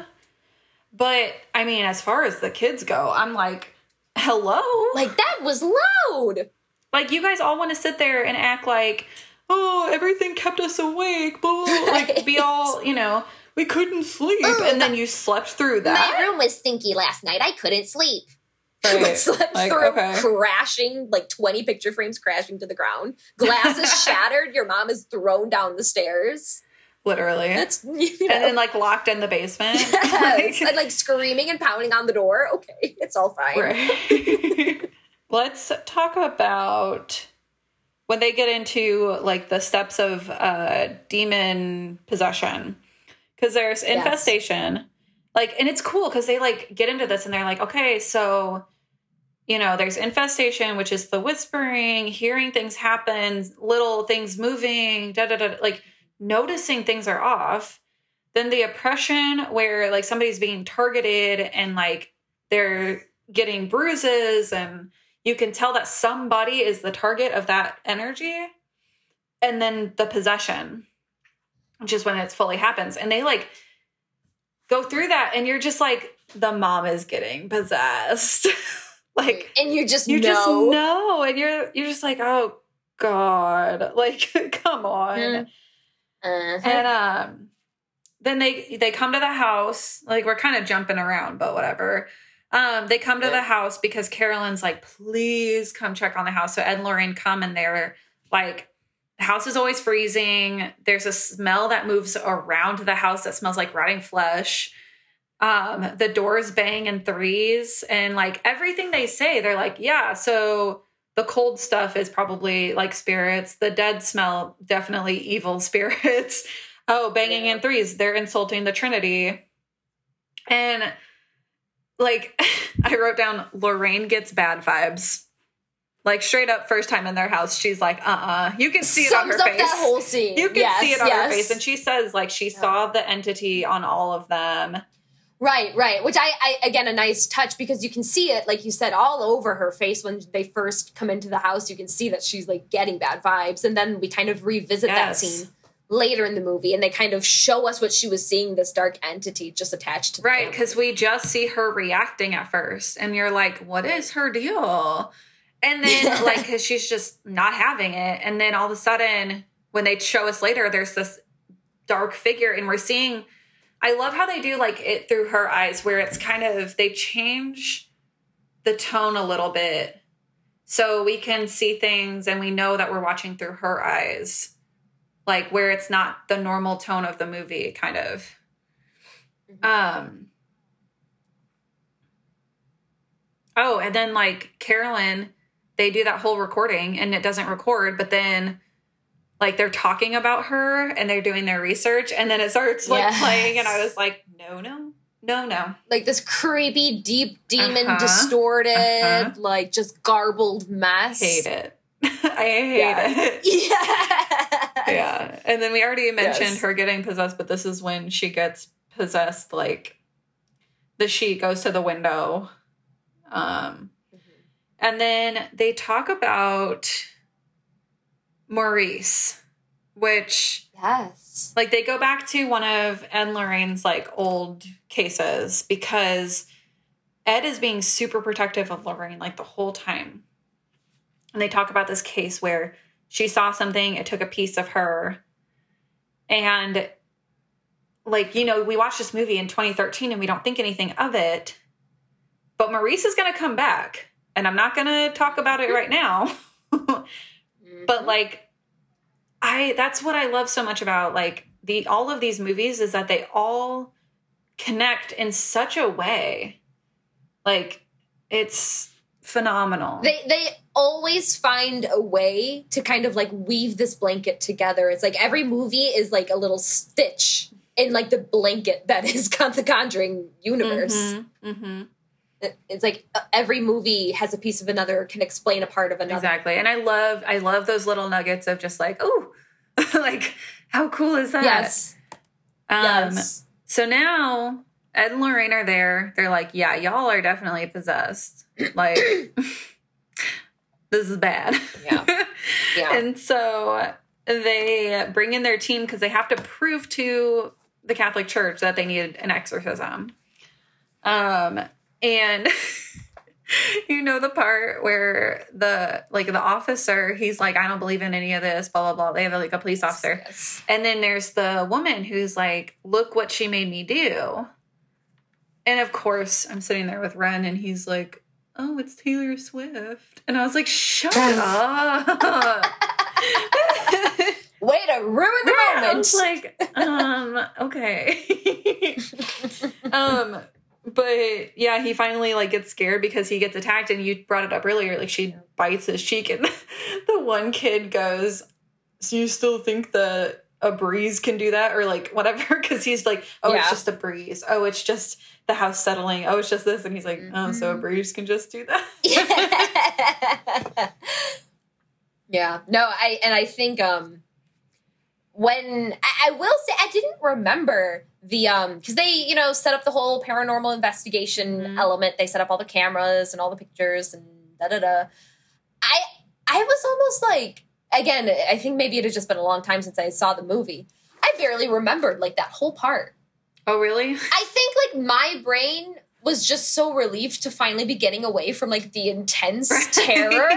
But, I mean, as far as the kids go, I'm like, hello? Like, that was loud! Like, you guys all want to sit there and act like, oh, everything kept us awake, boo. Right. Like, be all, you know, we couldn't sleep. And then you slept through that. My room was stinky last night. I couldn't sleep. Right. Like slept through crashing, like 20 picture frames crashing to the ground. Glass is shattered. Your mom is thrown down the stairs. Literally. That's, you know. And then like locked in the basement. Yes. And like screaming and pounding on the door. Okay, it's all fine. Right. Let's talk about when they get into like the steps of demon possession. Because there's infestation. Yes. Like, and it's cool because they like get into this and they're like, okay, so, you know, there's infestation, which is the whispering, hearing things happen, little things moving, like noticing things are off. Then the oppression, where like somebody's being targeted and like they're getting bruises and you can tell that somebody is the target of that energy. And then the possession, which is when it fully happens. And they like go through that and you're just like, the mom is getting possessed. Like, and you just know, and you're just like, oh God, like, come on. And then they come to the house, like we're kind of jumping around, but whatever. They come to the house because Carolyn's like, please come check on the house. So Ed and Lorraine come and they're like, the house is always freezing. There's a smell that moves around the house that smells like rotting flesh. The doors bang in threes. And, like, everything they say, they're like, yeah, so the cold stuff is probably, like, spirits. The dead smell, definitely evil spirits. Oh, banging in threes. They're insulting the Trinity. And, like, I wrote down, Lorraine gets bad vibes. Like, straight up, first time in their house, she's like, You can see it on her face. Sums up that whole scene. You can see it on her face. And she says, like, she saw the entity on all of them. Right, right. Which I, again, a nice touch, because you can see it, like you said, all over her face when they first come into the house. You can see that she's, like, getting bad vibes. And then we kind of revisit that scene later in the movie. And they kind of show us what she was seeing, this dark entity just attached to the family. Right, because we just see her reacting at first. And you're like, what is her deal? And then, like, because she's just not having it. And then all of a sudden, when they show us later, there's this dark figure. And we're seeing, I love how they do, like, it through her eyes, where it's kind of, they change the tone a little bit. So we can see things and we know that we're watching through her eyes. Like, where it's not the normal tone of the movie, kind of. Oh, and then, like, Carolyn, they do that whole recording and it doesn't record, but then like they're talking about her and they're doing their research and then it starts like playing. And I was like, no. Like this creepy, deep demon distorted, like just garbled mess. Hate it. I hate it. Yeah. And then we already mentioned her getting possessed, but this is when she gets possessed. Like the she goes to the window. And then they talk about Maurice, which, like, they go back to one of Ed and Lorraine's, like, old cases because Ed is being super protective of Lorraine, like, the whole time. And they talk about this case where she saw something, it took a piece of her. And, like, you know, we watched this movie in 2013 and we don't think anything of it, but Maurice is going to come back. And I'm not going to talk about it right now, but like, that's what I love so much about like all of these movies is that they all connect in such a way. Like, it's phenomenal. They always find a way to kind of like weave this blanket together. It's like every movie is like a little stitch in like the blanket that is the Conjuring universe. It's like every movie has a piece of another, can explain a part of another. Exactly. And I love those little nuggets of just like, oh, like how cool is that? Yes. So now Ed and Lorraine are there. They're like, yeah, y'all are definitely possessed. Like, this is bad. Yeah. And so they bring in their team because they have to prove to the Catholic Church that they needed an exorcism. And you know the part where the officer, he's like, I don't believe in any of this, blah, blah, blah. They have like a police officer. Yes. And then there's the woman who's like, look what she made me do. And of course I'm sitting there with Ren and he's like, oh, it's Taylor Swift. And I was like, shut up. Way to ruin the moment. I was like, okay. But yeah, he finally like gets scared because he gets attacked, and you brought it up earlier. Like she bites his cheek, and the one kid goes, so you still think that a breeze can do that, or like whatever? Because he's like, oh, yeah, it's just a breeze. Oh, it's just the house settling. Oh, it's just this. And he's like, mm-hmm. Oh, so a breeze can just do that. Yeah. No, I think when I will say I didn't remember the because they, you know, set up the whole paranormal investigation element. They set up all the cameras and all the pictures and da-da-da. I was almost like, again, I think maybe it had just been a long time since I saw the movie. I barely remembered, like, that whole part. Oh, really? I think, like, my brain was just so relieved to finally be getting away from, like, the intense terror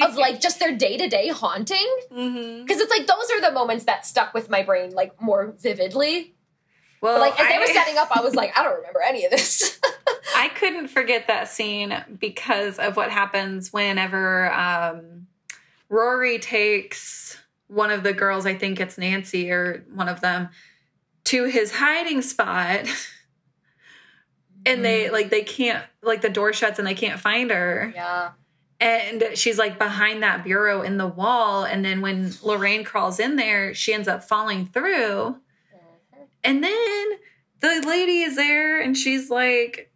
of, like, just their day-to-day haunting. Mm-hmm. Because it's, like, those are the moments that stuck with my brain, like, more vividly. Well, but, like, as they were setting up, I was like, I don't remember any of this. I couldn't forget that scene because of what happens whenever Rory takes one of the girls, I think it's Nancy or one of them, to his hiding spot. And they can't, like, the door shuts and they can't find her. Yeah. And she's, like, behind that bureau in the wall. And then when Lorraine crawls in there, she ends up falling through. And then the lady is there and she's, like,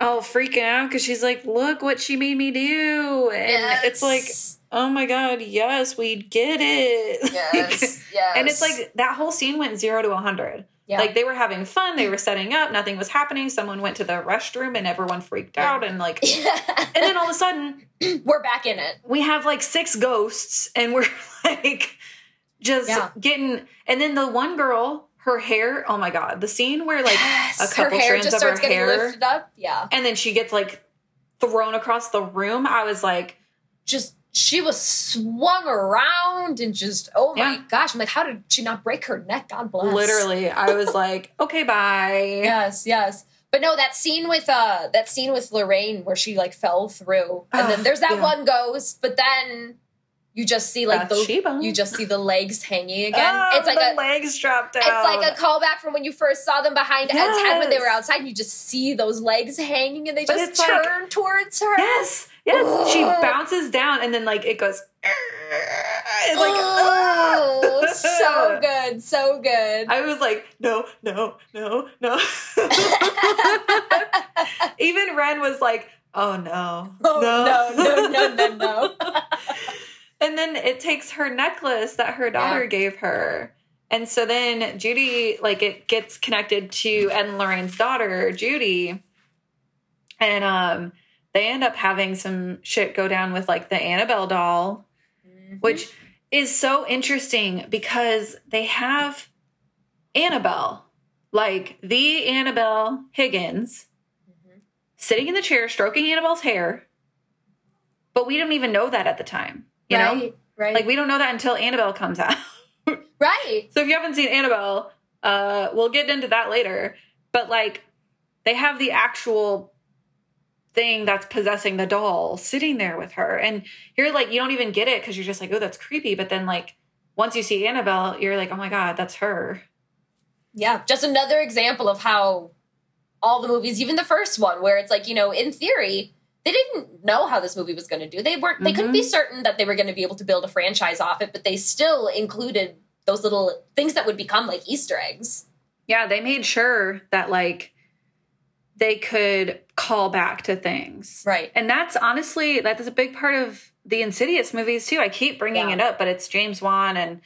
oh, freaking out because she's like, look what she made me do. And it's like, oh my God, yes, we get it. Yes, yes. And it's like that whole scene went 0 to 100. Yeah. Like they were having fun. They were setting up. Nothing was happening. Someone went to the restroom and everyone freaked out. And like, and then all of a sudden. We're back in it. We have like 6 ghosts and we're like just getting. And then the one girl. Her hair, oh my God. The scene where, like, a couple strands of her hair just starts getting lifted up. Yeah. And then she gets, like, thrown across the room. I was like, she was swung around and just, oh my gosh. I'm like, how did she not break her neck? God bless. Literally. I was like, okay, bye. Yes, yes. But no, that scene with Lorraine where she, like, fell through. And then there's that one ghost, but then you just see, like, the legs hanging again. Oh, it's like the legs dropped out. It's like a callback from when you first saw them behind Ed's head when they were outside. You just see those legs hanging, and they just turn like, towards her. Yes, yes. Ugh. She bounces down, and then, like, it goes. It's like, oh, so good, so good. I was like, no, no, no, no. Even Ren was like, oh, no. Oh, no, no, no, no, no. And then it takes her necklace that her daughter gave her. And so then Judy, like, it gets connected to Ed and Lorraine's daughter, Judy. And they end up having some shit go down with, like, the Annabelle doll, which is so interesting because they have Annabelle, like, the Annabelle Higgins, sitting in the chair, stroking Annabelle's hair. But we didn't even know that at the time. You know? Right. Like, we don't know that until Annabelle comes out. Right. So if you haven't seen Annabelle, we'll get into that later. But, like, they have the actual thing that's possessing the doll sitting there with her. And you're, like, you don't even get it because you're just like, oh, that's creepy. But then, like, once you see Annabelle, you're like, oh, my God, that's her. Yeah. Just another example of how all the movies, even the first one, where it's like, you know, in theory, they didn't know how this movie was going to do. They couldn't be certain that they were going to be able to build a franchise off it, but they still included those little things that would become like Easter eggs. Yeah, they made sure that like they could call back to things. Right. And that's honestly, that is a big part of the Insidious movies too. I keep bringing it up, but it's James Wan and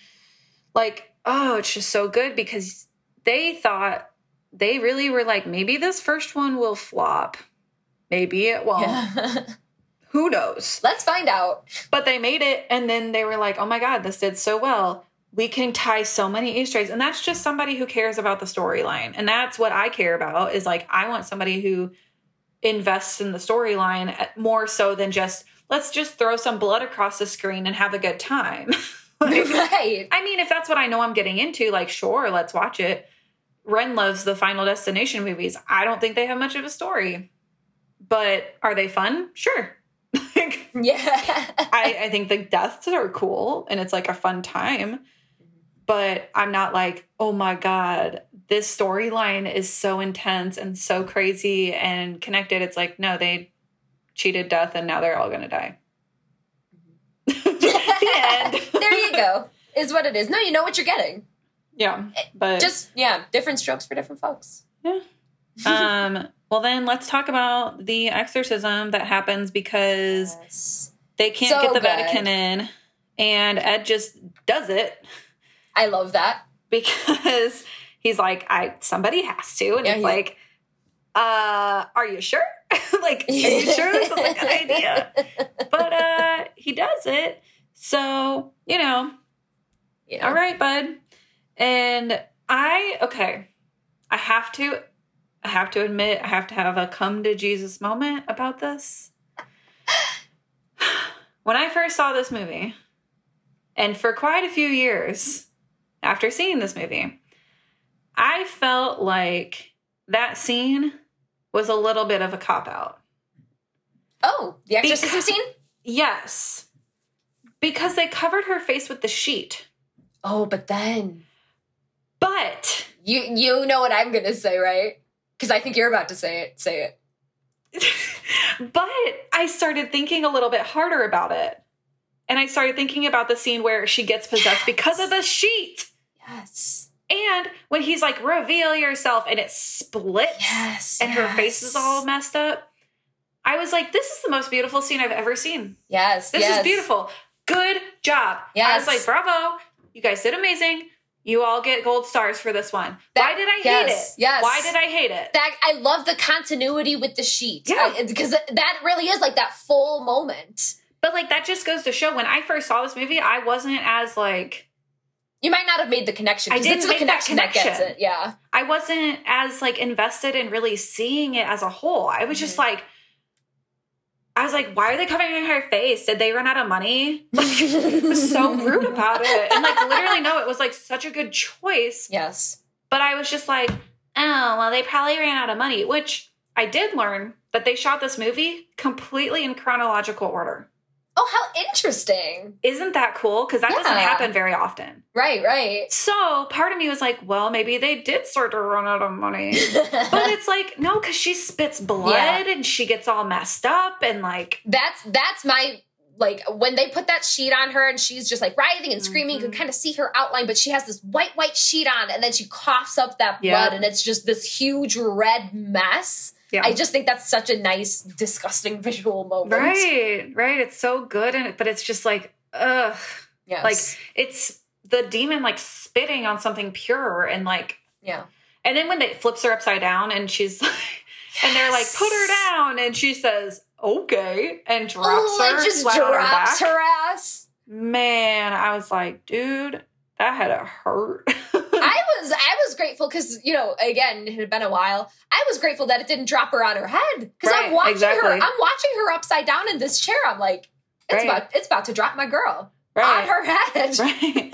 like, oh, it's just so good because they thought they really were like, maybe this first one will flop. Maybe it won't. Yeah. Who knows? Let's find out. But they made it, and then they were like, oh, my God, this did so well. We can tie so many Easter eggs. And that's just somebody who cares about the storyline. And that's what I care about is, like, I want somebody who invests in the storyline more so than just, let's just throw some blood across the screen and have a good time. Like, right. I mean, if that's what I know I'm getting into, like, sure, let's watch it. Ren loves the Final Destination movies. I don't think they have much of a story. But are they fun? Sure. Like, yeah. I think the deaths are cool and it's like a fun time. But I'm not like, oh my God, this storyline is so intense and so crazy and connected. It's like, no, they cheated death and now they're all going to die. The end. There you go, is what it is. No, you know what you're getting. Yeah. But just, yeah, different strokes for different folks. Yeah. Well, then let's talk about the exorcism that happens because they can't get the Vatican in. And Ed just does it. I love that. Because he's like, somebody has to. And yeah, he's like, are you sure? Like, are you sure this is a good idea? But he does it. So, you know, yeah. All right, bud. And I have to admit, I have to have a come to Jesus moment about this. When I first saw this movie, and for quite a few years after seeing this movie, I felt like that scene was a little bit of a cop-out. Oh, the exorcism scene? Yes. Because they covered her face with the sheet. Oh, but then... But... You know what I'm going to say, right? Because I think you're about to say it. Say it. But I started thinking a little bit harder about it. And I started thinking about the scene where she gets possessed because of the sheet. Yes. And when he's like, reveal yourself, and it splits. Yes. And her face is all messed up. I was like, this is the most beautiful scene I've ever seen. Yes. This is beautiful. Good job. Yes. I was like, bravo. You guys did amazing. You all get gold stars for this one. Why did I hate it? Yes. Why did I hate it? I love the continuity with the sheet. Yeah. Because that really is like that full moment. But, like, that just goes to show when I first saw this movie, I wasn't as, like... You might not have made the connection. I didn't make that connection. That gets it. Yeah. I wasn't as, like, invested in really seeing it as a whole. I was just, like... I was like, why are they covering her face? Did they run out of money? Like, it was so rude about it. And, like, literally, no, it was, like, such a good choice. Yes. But I was just like, oh, well, they probably ran out of money. Which I did learn that they shot this movie completely in chronological order. Oh, how interesting. Isn't that cool? Because that doesn't happen very often. Right. So part of me was like, well, maybe they did start to run out of money. But it's like, no, because she spits blood and she gets all messed up and like... That's my... Like, when they put that sheet on her and she's just, like, writhing and screaming, you can kind of see her outline, but she has this white sheet on, and then she coughs up that blood, and it's just this huge red mess. Yeah. I just think that's such a nice, disgusting visual moment. Right. It's so good, but it's just, like, ugh. Yes. Like, it's the demon, like, spitting on something pure and, like... Yeah. And then when it flips her upside down and she's, like... Yes. And they're, like, put her down, and she says... Okay, and drops her ass. Man, I was like, dude, that had to hurt. I was grateful because, you know, again, it had been a while. I was grateful that it didn't drop her on her head because I'm watching her upside down in this chair. I'm like, it's about to drop my girl on her head. Right.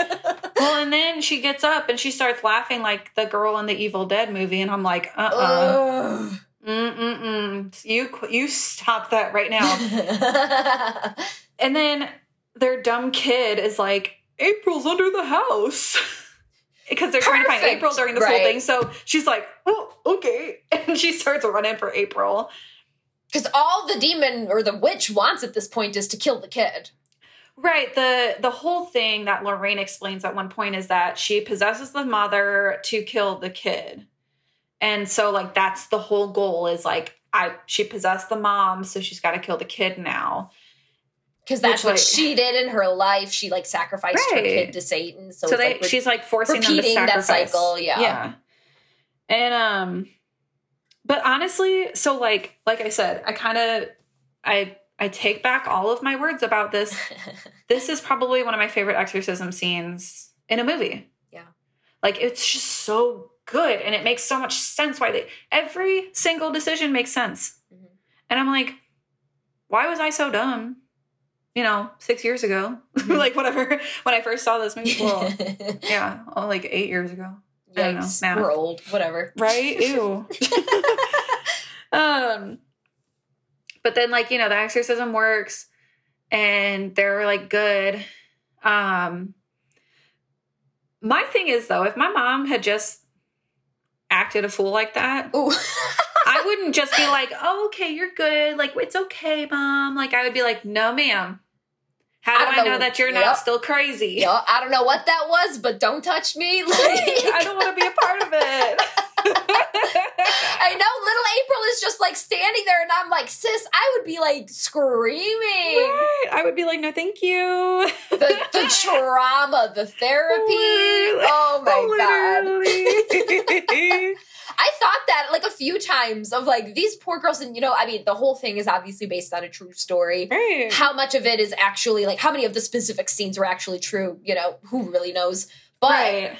Well, and then she gets up and she starts laughing like the girl in the Evil Dead movie, and I'm like, Ugh. You stop that right now. And then their dumb kid is like, April's under the house. Because they're trying to find April during this whole thing. So she's like, oh, okay. And she starts running for April. Because all the demon or the witch wants at this point is to kill the kid. Right. The whole thing that Lorraine explains at one point is that she possesses the mother to kill the kid. And so, like, that's the whole goal is, like, she possessed the mom, so she's got to kill the kid now. Because that's what she did in her life. She, like, sacrificed her kid to Satan. So it's she's, like, forcing them to sacrifice. That cycle, yeah. And, but honestly, so, like I said, I kind of, I take back all of my words about this. This is probably one of my favorite exorcism scenes in a movie. Yeah. Like, it's just so good, and it makes so much sense why every single decision makes sense. Mm-hmm. And I'm like, why was I so dumb, you know, 6 years ago? Mm-hmm. Like, whatever, when I first saw this movie. Well, yeah, like 8 years ago. Yikes. I don't know, now. We're old, whatever. Right? Ew. But then, like, you know, the exorcism works and they're like good. My thing is, though, if my mom had just acted a fool like that, I wouldn't just be like, oh, okay, you're good. Like, it's okay, Mom. Like, I would be like, no, ma'am. How do I know that you're not still crazy? Yep. I don't know what that was, but don't touch me. Like, I don't want to be a part of it. I know, little April is just like standing there and I'm like, sis, I would be like screaming. Right. I would be like, no, thank you. The trauma, the therapy. Oh my God. I thought that like a few times of like these poor girls, and you know, I mean, the whole thing is obviously based on a true story. Right. How much of it is actually like, how many of the specific scenes were actually true? You know, who really knows? But right.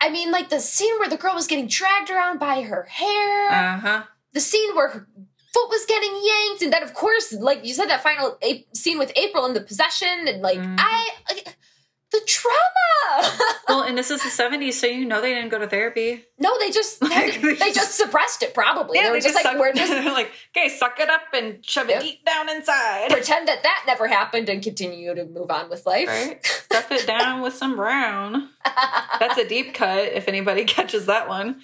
I mean, like the scene where the girl was getting dragged around by her hair, the scene where her foot was getting yanked. And then of course, like you said, that final scene with April in the possession and like, the trauma. Well, and this is the 70s, so you know they didn't go to therapy. No, they just they just suppressed it, probably. Yeah, they were just like, we're just like, okay, suck it up and shove it deep down inside. Pretend that never happened and continue to move on with life. Right? Stuff it down with some brown. That's a deep cut, if anybody catches that one.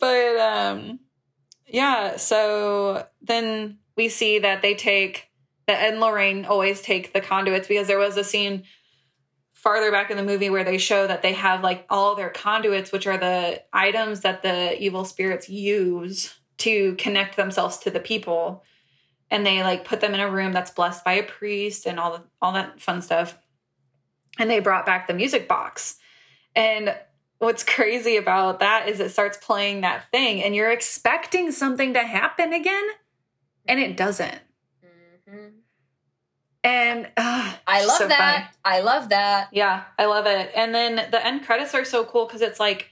But, yeah, so then we see that they take... that Ed and Lorraine always take the conduits, because there was a scene farther back in the movie where they show that they have like all their conduits, which are the items that the evil spirits use to connect themselves to the people. And they like put them in a room that's blessed by a priest and all that fun stuff. And they brought back the music box. And what's crazy about that is it starts playing that thing and you're expecting something to happen again. And it doesn't. And I love that. Funny. I love that. Yeah, I love it. And then the end credits are so cool because it's like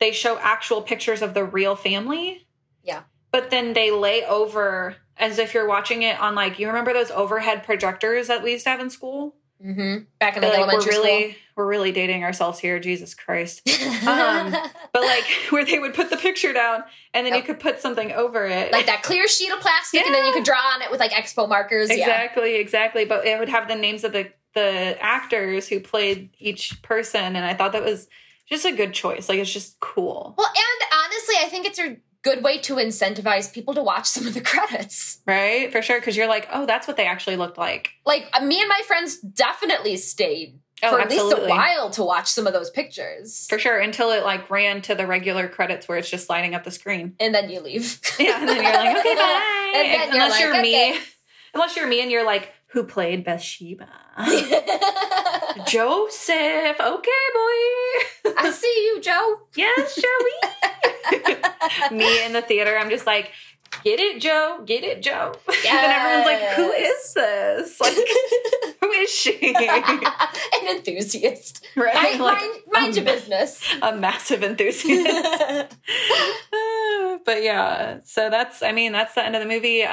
they show actual pictures of the real family. Yeah. But then they lay over as if you're watching it on like, you remember those overhead projectors that we used to have in school? Mm-hmm. Back in the elementary school. We're really dating ourselves here. Jesus Christ. But like where they would put the picture down and then you could put something over it. Like that clear sheet of plastic and then you could draw on it with like Expo markers. Exactly, exactly. But it would have the names of the actors who played each person. And I thought that was just a good choice. Like it's just cool. Well, and honestly, I think it's a good way to incentivize people to watch some of the credits. Right? For sure. Because you're like, oh, that's what they actually looked like. Like me and my friends definitely stayed for at least a while to watch some of those pictures. For sure. Until it like ran to the regular credits where it's just lighting up the screen. And then you leave. Yeah. And then you're like, okay, bye. And then unless you're me and you're like, who played Bathsheba? Joseph. Okay, boy. I see you, Joe. Yes, Joey. Me in the theater, I'm just like, get it, Joe. Get it, Joe. Yes. And everyone's like, who is this? Like, who is she? An enthusiast. Right? Mind your business. A massive enthusiast. But yeah, so that's the end of the movie.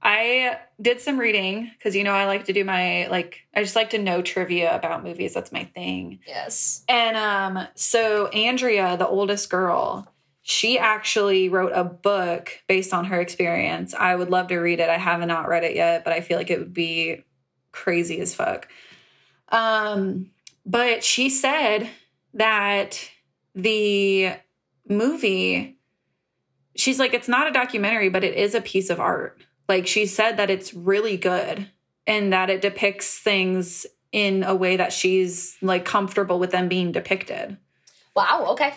I did some reading because, you know, I like to do I just like to know trivia about movies. That's my thing. Yes. And so Andrea, the oldest girl, she actually wrote a book based on her experience. I would love to read it. I have not read it yet, but I feel like it would be crazy as fuck. But she said that the movie, she's like, it's not a documentary, but it is a piece of art. Like she said that it's really good and that it depicts things in a way that she's like comfortable with them being depicted. Wow. Okay.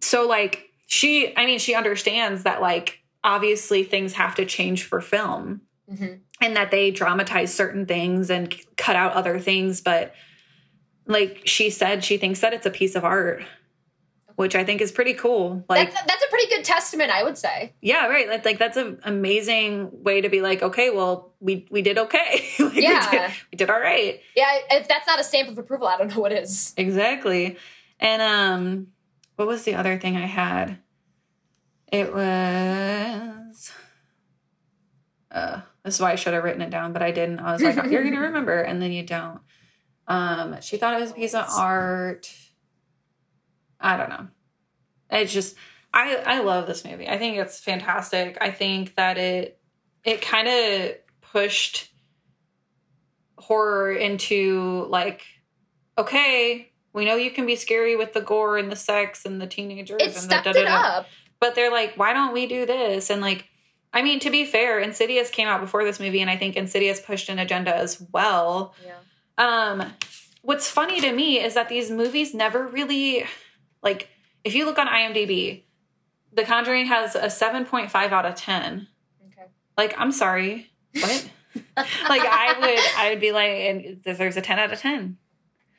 So like she understands that like, obviously things have to change for film and that they dramatize certain things and cut out other things. But like she said, she thinks that it's a piece of art, which I think is pretty cool. Like that's a pretty good testament, I would say. Yeah, right. Like that's an amazing way to be like, okay, well, we did okay. Like, yeah. We did all right. Yeah, if that's not a stamp of approval, I don't know what is. Exactly. And what was the other thing I had? It was... this is why I should have written it down, but I didn't. I was like, oh, you're going to remember, and then you don't. She thought it was a piece of art... I don't know. It's just I love this movie. I think it's fantastic. I think that it kind of pushed horror into, like, okay, we know you can be scary with the gore and the sex and the teenagers. It stepped it up. But they're like, why don't we do this? And, like, I mean, to be fair, Insidious came out before this movie, and I think Insidious pushed an agenda as well. Yeah. What's funny to me is that these movies never really, like, if you look on IMDb, The Conjuring has a 7.5 out of 10. Okay. Like, I'm sorry. What? Like, I would be like, and there's a 10 out of 10.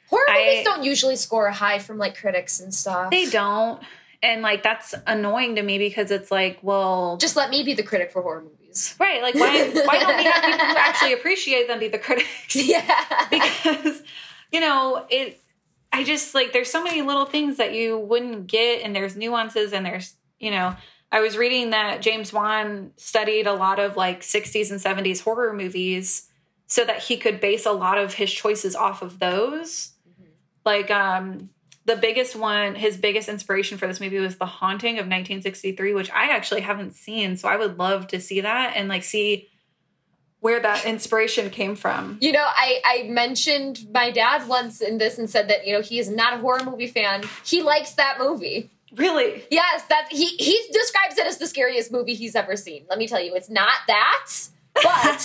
Horror movies don't usually score high from, like, critics and stuff. They don't. And, like, that's annoying to me because it's like, well... just let me be the critic for horror movies. Right. Like, why don't we have people who actually appreciate them be the critics? Yeah. Because, you know, I just, like, there's so many little things that you wouldn't get, and there's nuances, and there's, you know... I was reading that James Wan studied a lot of, like, 60s and 70s horror movies so that he could base a lot of his choices off of those. Mm-hmm. Like, his biggest inspiration for this movie was The Haunting of 1963, which I actually haven't seen. So I would love to see that and, like, see where that inspiration came from. You know, I mentioned my dad once in this and said that, you know, he is not a horror movie fan. He likes that movie. Really? Yes. He describes it as the scariest movie he's ever seen. Let me tell you, it's not that. But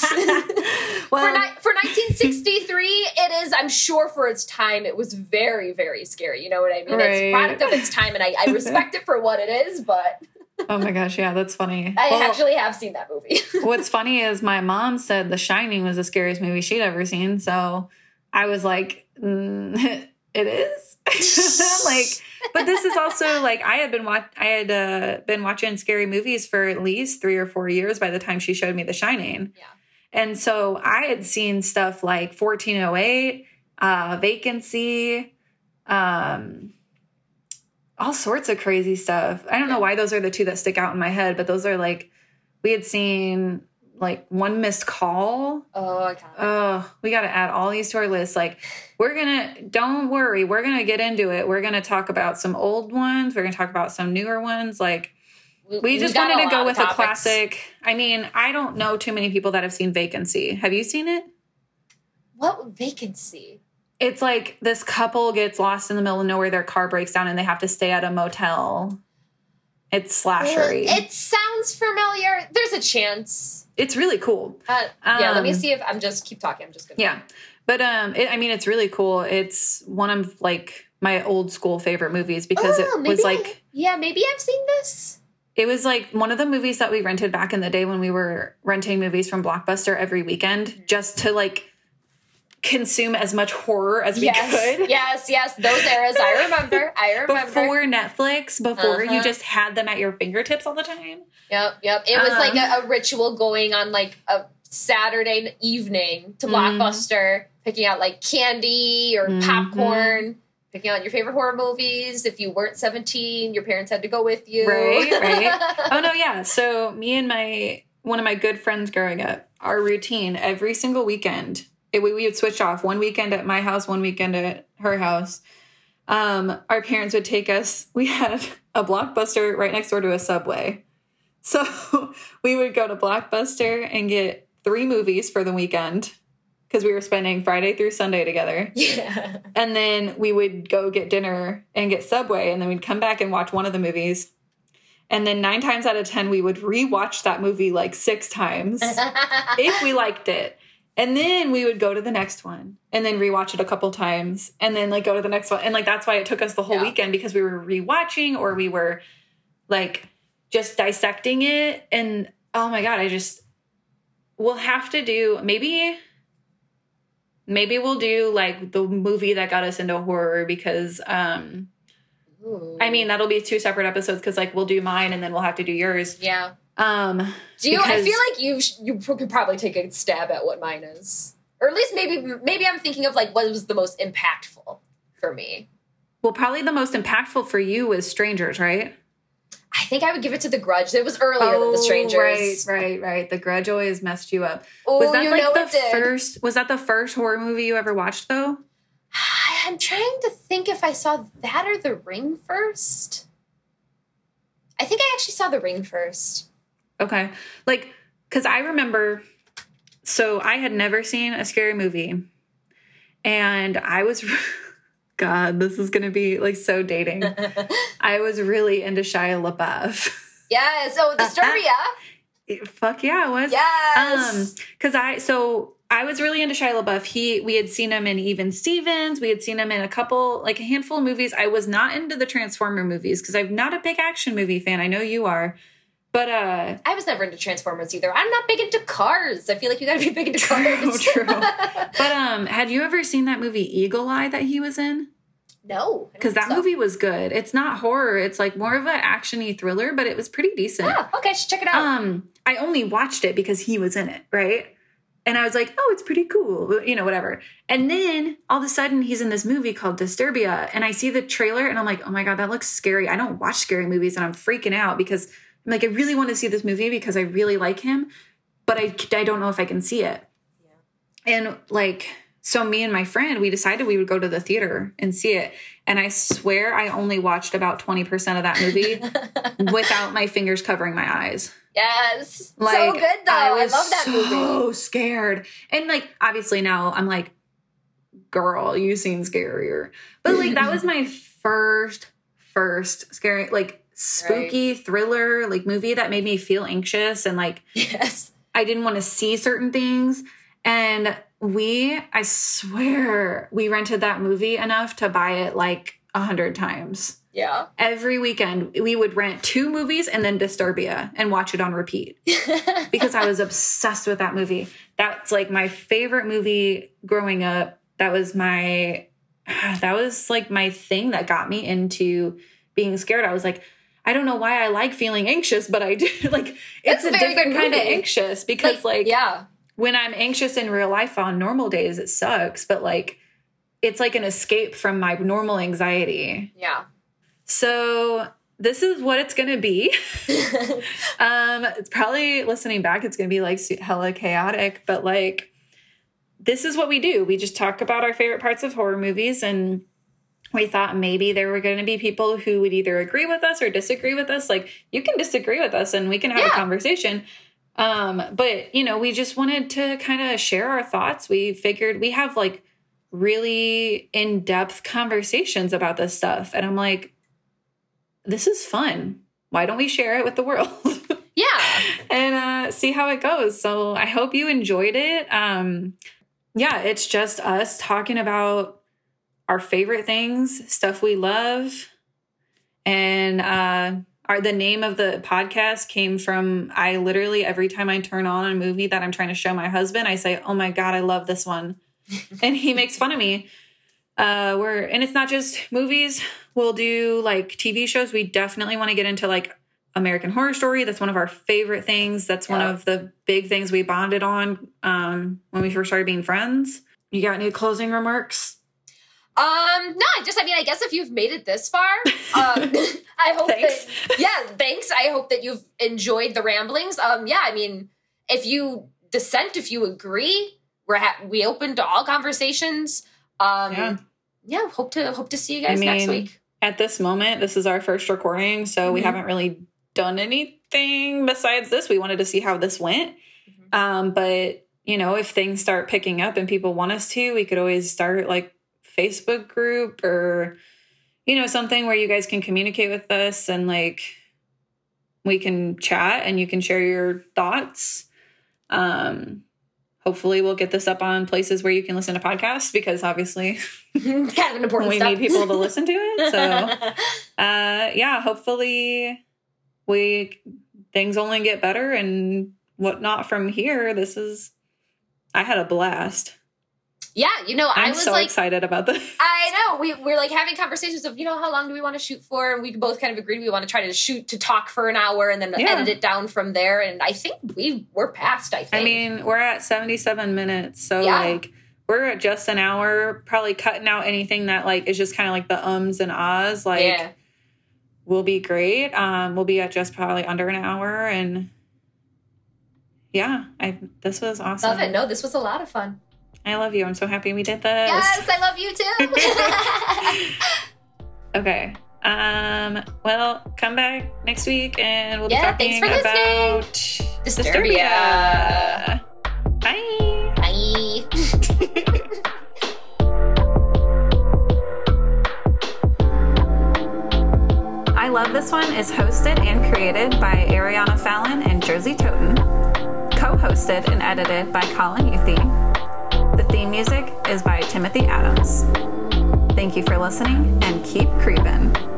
for 1963, it is, I'm sure for its time, it was very, very scary. You know what I mean? Right. It's a product of its time, and I respect it for what it is, but... Oh my gosh, yeah, that's funny. I actually have seen that movie. What's funny is my mom said The Shining was the scariest movie she'd ever seen, so I was like, it is? Like... But this is also, like, I had been watching scary movies for at least 3 or 4 years by the time she showed me The Shining. Yeah. And so I had seen stuff like 1408, Vacancy, all sorts of crazy stuff. I don't know why those are the two that stick out in my head, but those are, like, we had seen, like, One Missed Call. Oh, I can't. Oh, we got to add all these to our list. Like, don't worry, we're going to get into it. We're going to talk about some old ones. We're going to talk about some newer ones. Like, we just wanted to go with a classic. I mean, I don't know too many people that have seen Vacancy. Have you seen it? What Vacancy? It's like this couple gets lost in the middle of nowhere. Their car breaks down and they have to stay at a motel. It's slashery. It sounds familiar. There's a chance. It's really cool. Let me see if I'm just keep talking. I'm just going to. Yeah. But, it's really cool. It's one of, like, my old school favorite movies because maybe I've seen this. It was, like, one of the movies that we rented back in the day when we were renting movies from Blockbuster every weekend just to, like, consume as much horror as we could. Yes. Those eras. I remember. Before Netflix, you just had them at your fingertips all the time. Yep. It was like a ritual going on, like, a Saturday evening to Blockbuster, picking out, like, candy or popcorn, picking out your favorite horror movies. If you weren't 17, your parents had to go with you. Right. Oh, no, yeah. So me and one of my good friends growing up, our routine every single weekend, we would switch off one weekend at my house, one weekend at her house. Our parents would take us. We had a Blockbuster right next door to a Subway. So we would go to Blockbuster and get 3 movies for the weekend because we were spending Friday through Sunday together. Yeah. And then we would go get dinner and get Subway, and then we'd come back and watch one of the movies. And then 9 times out of 10, we would rewatch that movie like 6 times if we liked it. And then we would go to the next one and then rewatch it a couple times and then, like, go to the next one. And, like, that's why it took us the whole weekend, because we were rewatching or we were, like, just dissecting it. And, oh, my God, we'll have to do, maybe we'll do, like, the movie that got us into horror because, that'll be 2 separate episodes because, like, we'll do mine and then we'll have to do yours. Yeah. I feel like you could probably take a stab at what mine is, or at least maybe I'm thinking of, like, what was the most impactful for me. Well, probably the most impactful for you was Strangers, right? I think I would give it to The Grudge. It was earlier than The Strangers. Right. The Grudge always messed you up. Oh, was that, you like, know the it did. First? Was that the first horror movie you ever watched, though? I'm trying to think if I saw that or The Ring first. I think I actually saw The Ring first. Okay. Like, because I remember, so I had never seen a scary movie. And I was, God, this is going to be like so dating. I was really into Shia LaBeouf. Yes. Oh, Disturbia. Fuck yeah, I was. Yes. So I was really into Shia LaBeouf. We had seen him in Even Stevens. We had seen him in a handful of movies. I was not into the Transformer movies because I'm not a big action movie fan. I know you are. But I was never into Transformers either. I'm not big into cars. I feel like you gotta be big into cars. True. But had you ever seen that movie Eagle Eye that he was in? No. Because that movie was good. It's not horror. It's like more of an action-y thriller, but it was pretty decent. Oh, okay. I should check it out. I only watched it because he was in it, right? And I was like, oh, it's pretty cool. You know, whatever. And then all of a sudden he's in this movie called Disturbia. And I see the trailer and I'm like, oh my God, that looks scary. I don't watch scary movies and I'm freaking out because... like, I really want to see this movie because I really like him, but I don't know if I can see it. Yeah. And, like, so me and my friend, we decided we would go to the theater and see it. And I swear I only watched about 20% of that movie without my fingers covering my eyes. Yes. Like, so good, though. I love that movie. So scared. And, like, obviously now I'm like, girl, you seem scarier. But, like, that was my first scary, like, spooky thriller like movie that made me feel anxious and like yes I didn't want to see certain things. And I swear we rented that movie enough to buy it like 100 times. Yeah, every weekend we would rent 2 movies and then Disturbia and watch it on repeat because I was obsessed with that movie. That's like my favorite movie growing up. That was like my thing that got me into being scared. I was like, I don't know why I like feeling anxious, but I do. Like, it's a different kind of anxious because, like, yeah, when I'm anxious in real life on normal days, it sucks, but like, it's like an escape from my normal anxiety. Yeah. So this is what it's going to be. It's probably listening back. It's going to be like hella chaotic, but like, this is what we do. We just talk about our favorite parts of horror movies, and we thought maybe there were going to be people who would either agree with us or disagree with us. Like, you can disagree with us and we can have a conversation. But, you know, we just wanted to kind of share our thoughts. We figured we have like really in-depth conversations about this stuff. And I'm like, this is fun. Why don't we share it with the world? Yeah. And see how it goes. So I hope you enjoyed it. Yeah, it's just us talking about our favorite things, stuff we love. And the name of the podcast came from, I literally, every time I turn on a movie that I'm trying to show my husband, I say, oh my God, I love this one. And he makes fun of me. And it's not just movies. We'll do like TV shows. We definitely want to get into like American Horror Story. That's one of our favorite things. That's one of the big things we bonded on when we first started being friends. You got any closing remarks? No, I guess if you've made it this far, I hope thanks. I hope that you've enjoyed the ramblings. If you dissent, if you agree, we open to all conversations. Hope to see you guys next week. At this moment, this is our first recording, so we haven't really done anything besides this. We wanted to see how this went. But you know, if things start picking up and people want us to, we could always start like Facebook group or, you know, something where you guys can communicate with us and like we can chat and you can share your thoughts. Hopefully we'll get this up on places where you can listen to podcasts because obviously kind of important we need people to listen to it. So hopefully things only get better and whatnot from here. I had a blast. Yeah, you know, I was so like excited about this. I know. We're like having conversations of, you know, how long do we want to shoot for? And we both kind of agreed we want to try to talk for an hour and then edit it down from there. And I think we're past, I think. I mean, we're at 77 minutes. So like we're at just an hour, probably cutting out anything that like is just kind of like the ums and ahs. Like will be great. We'll be at just probably under an hour. And this was awesome. Love it. No, this was a lot of fun. I love you. I'm so happy we did this. Yes, I love you too. Okay. Well, come back next week and we'll be talking about Disturbia. Bye. Bye. I Love This One is hosted and created by Ariana Fallon and Jersey Toten, co-hosted and edited by Colin Youthy. The theme music is by Timothy Adams. Thank you for listening, and keep creepin'.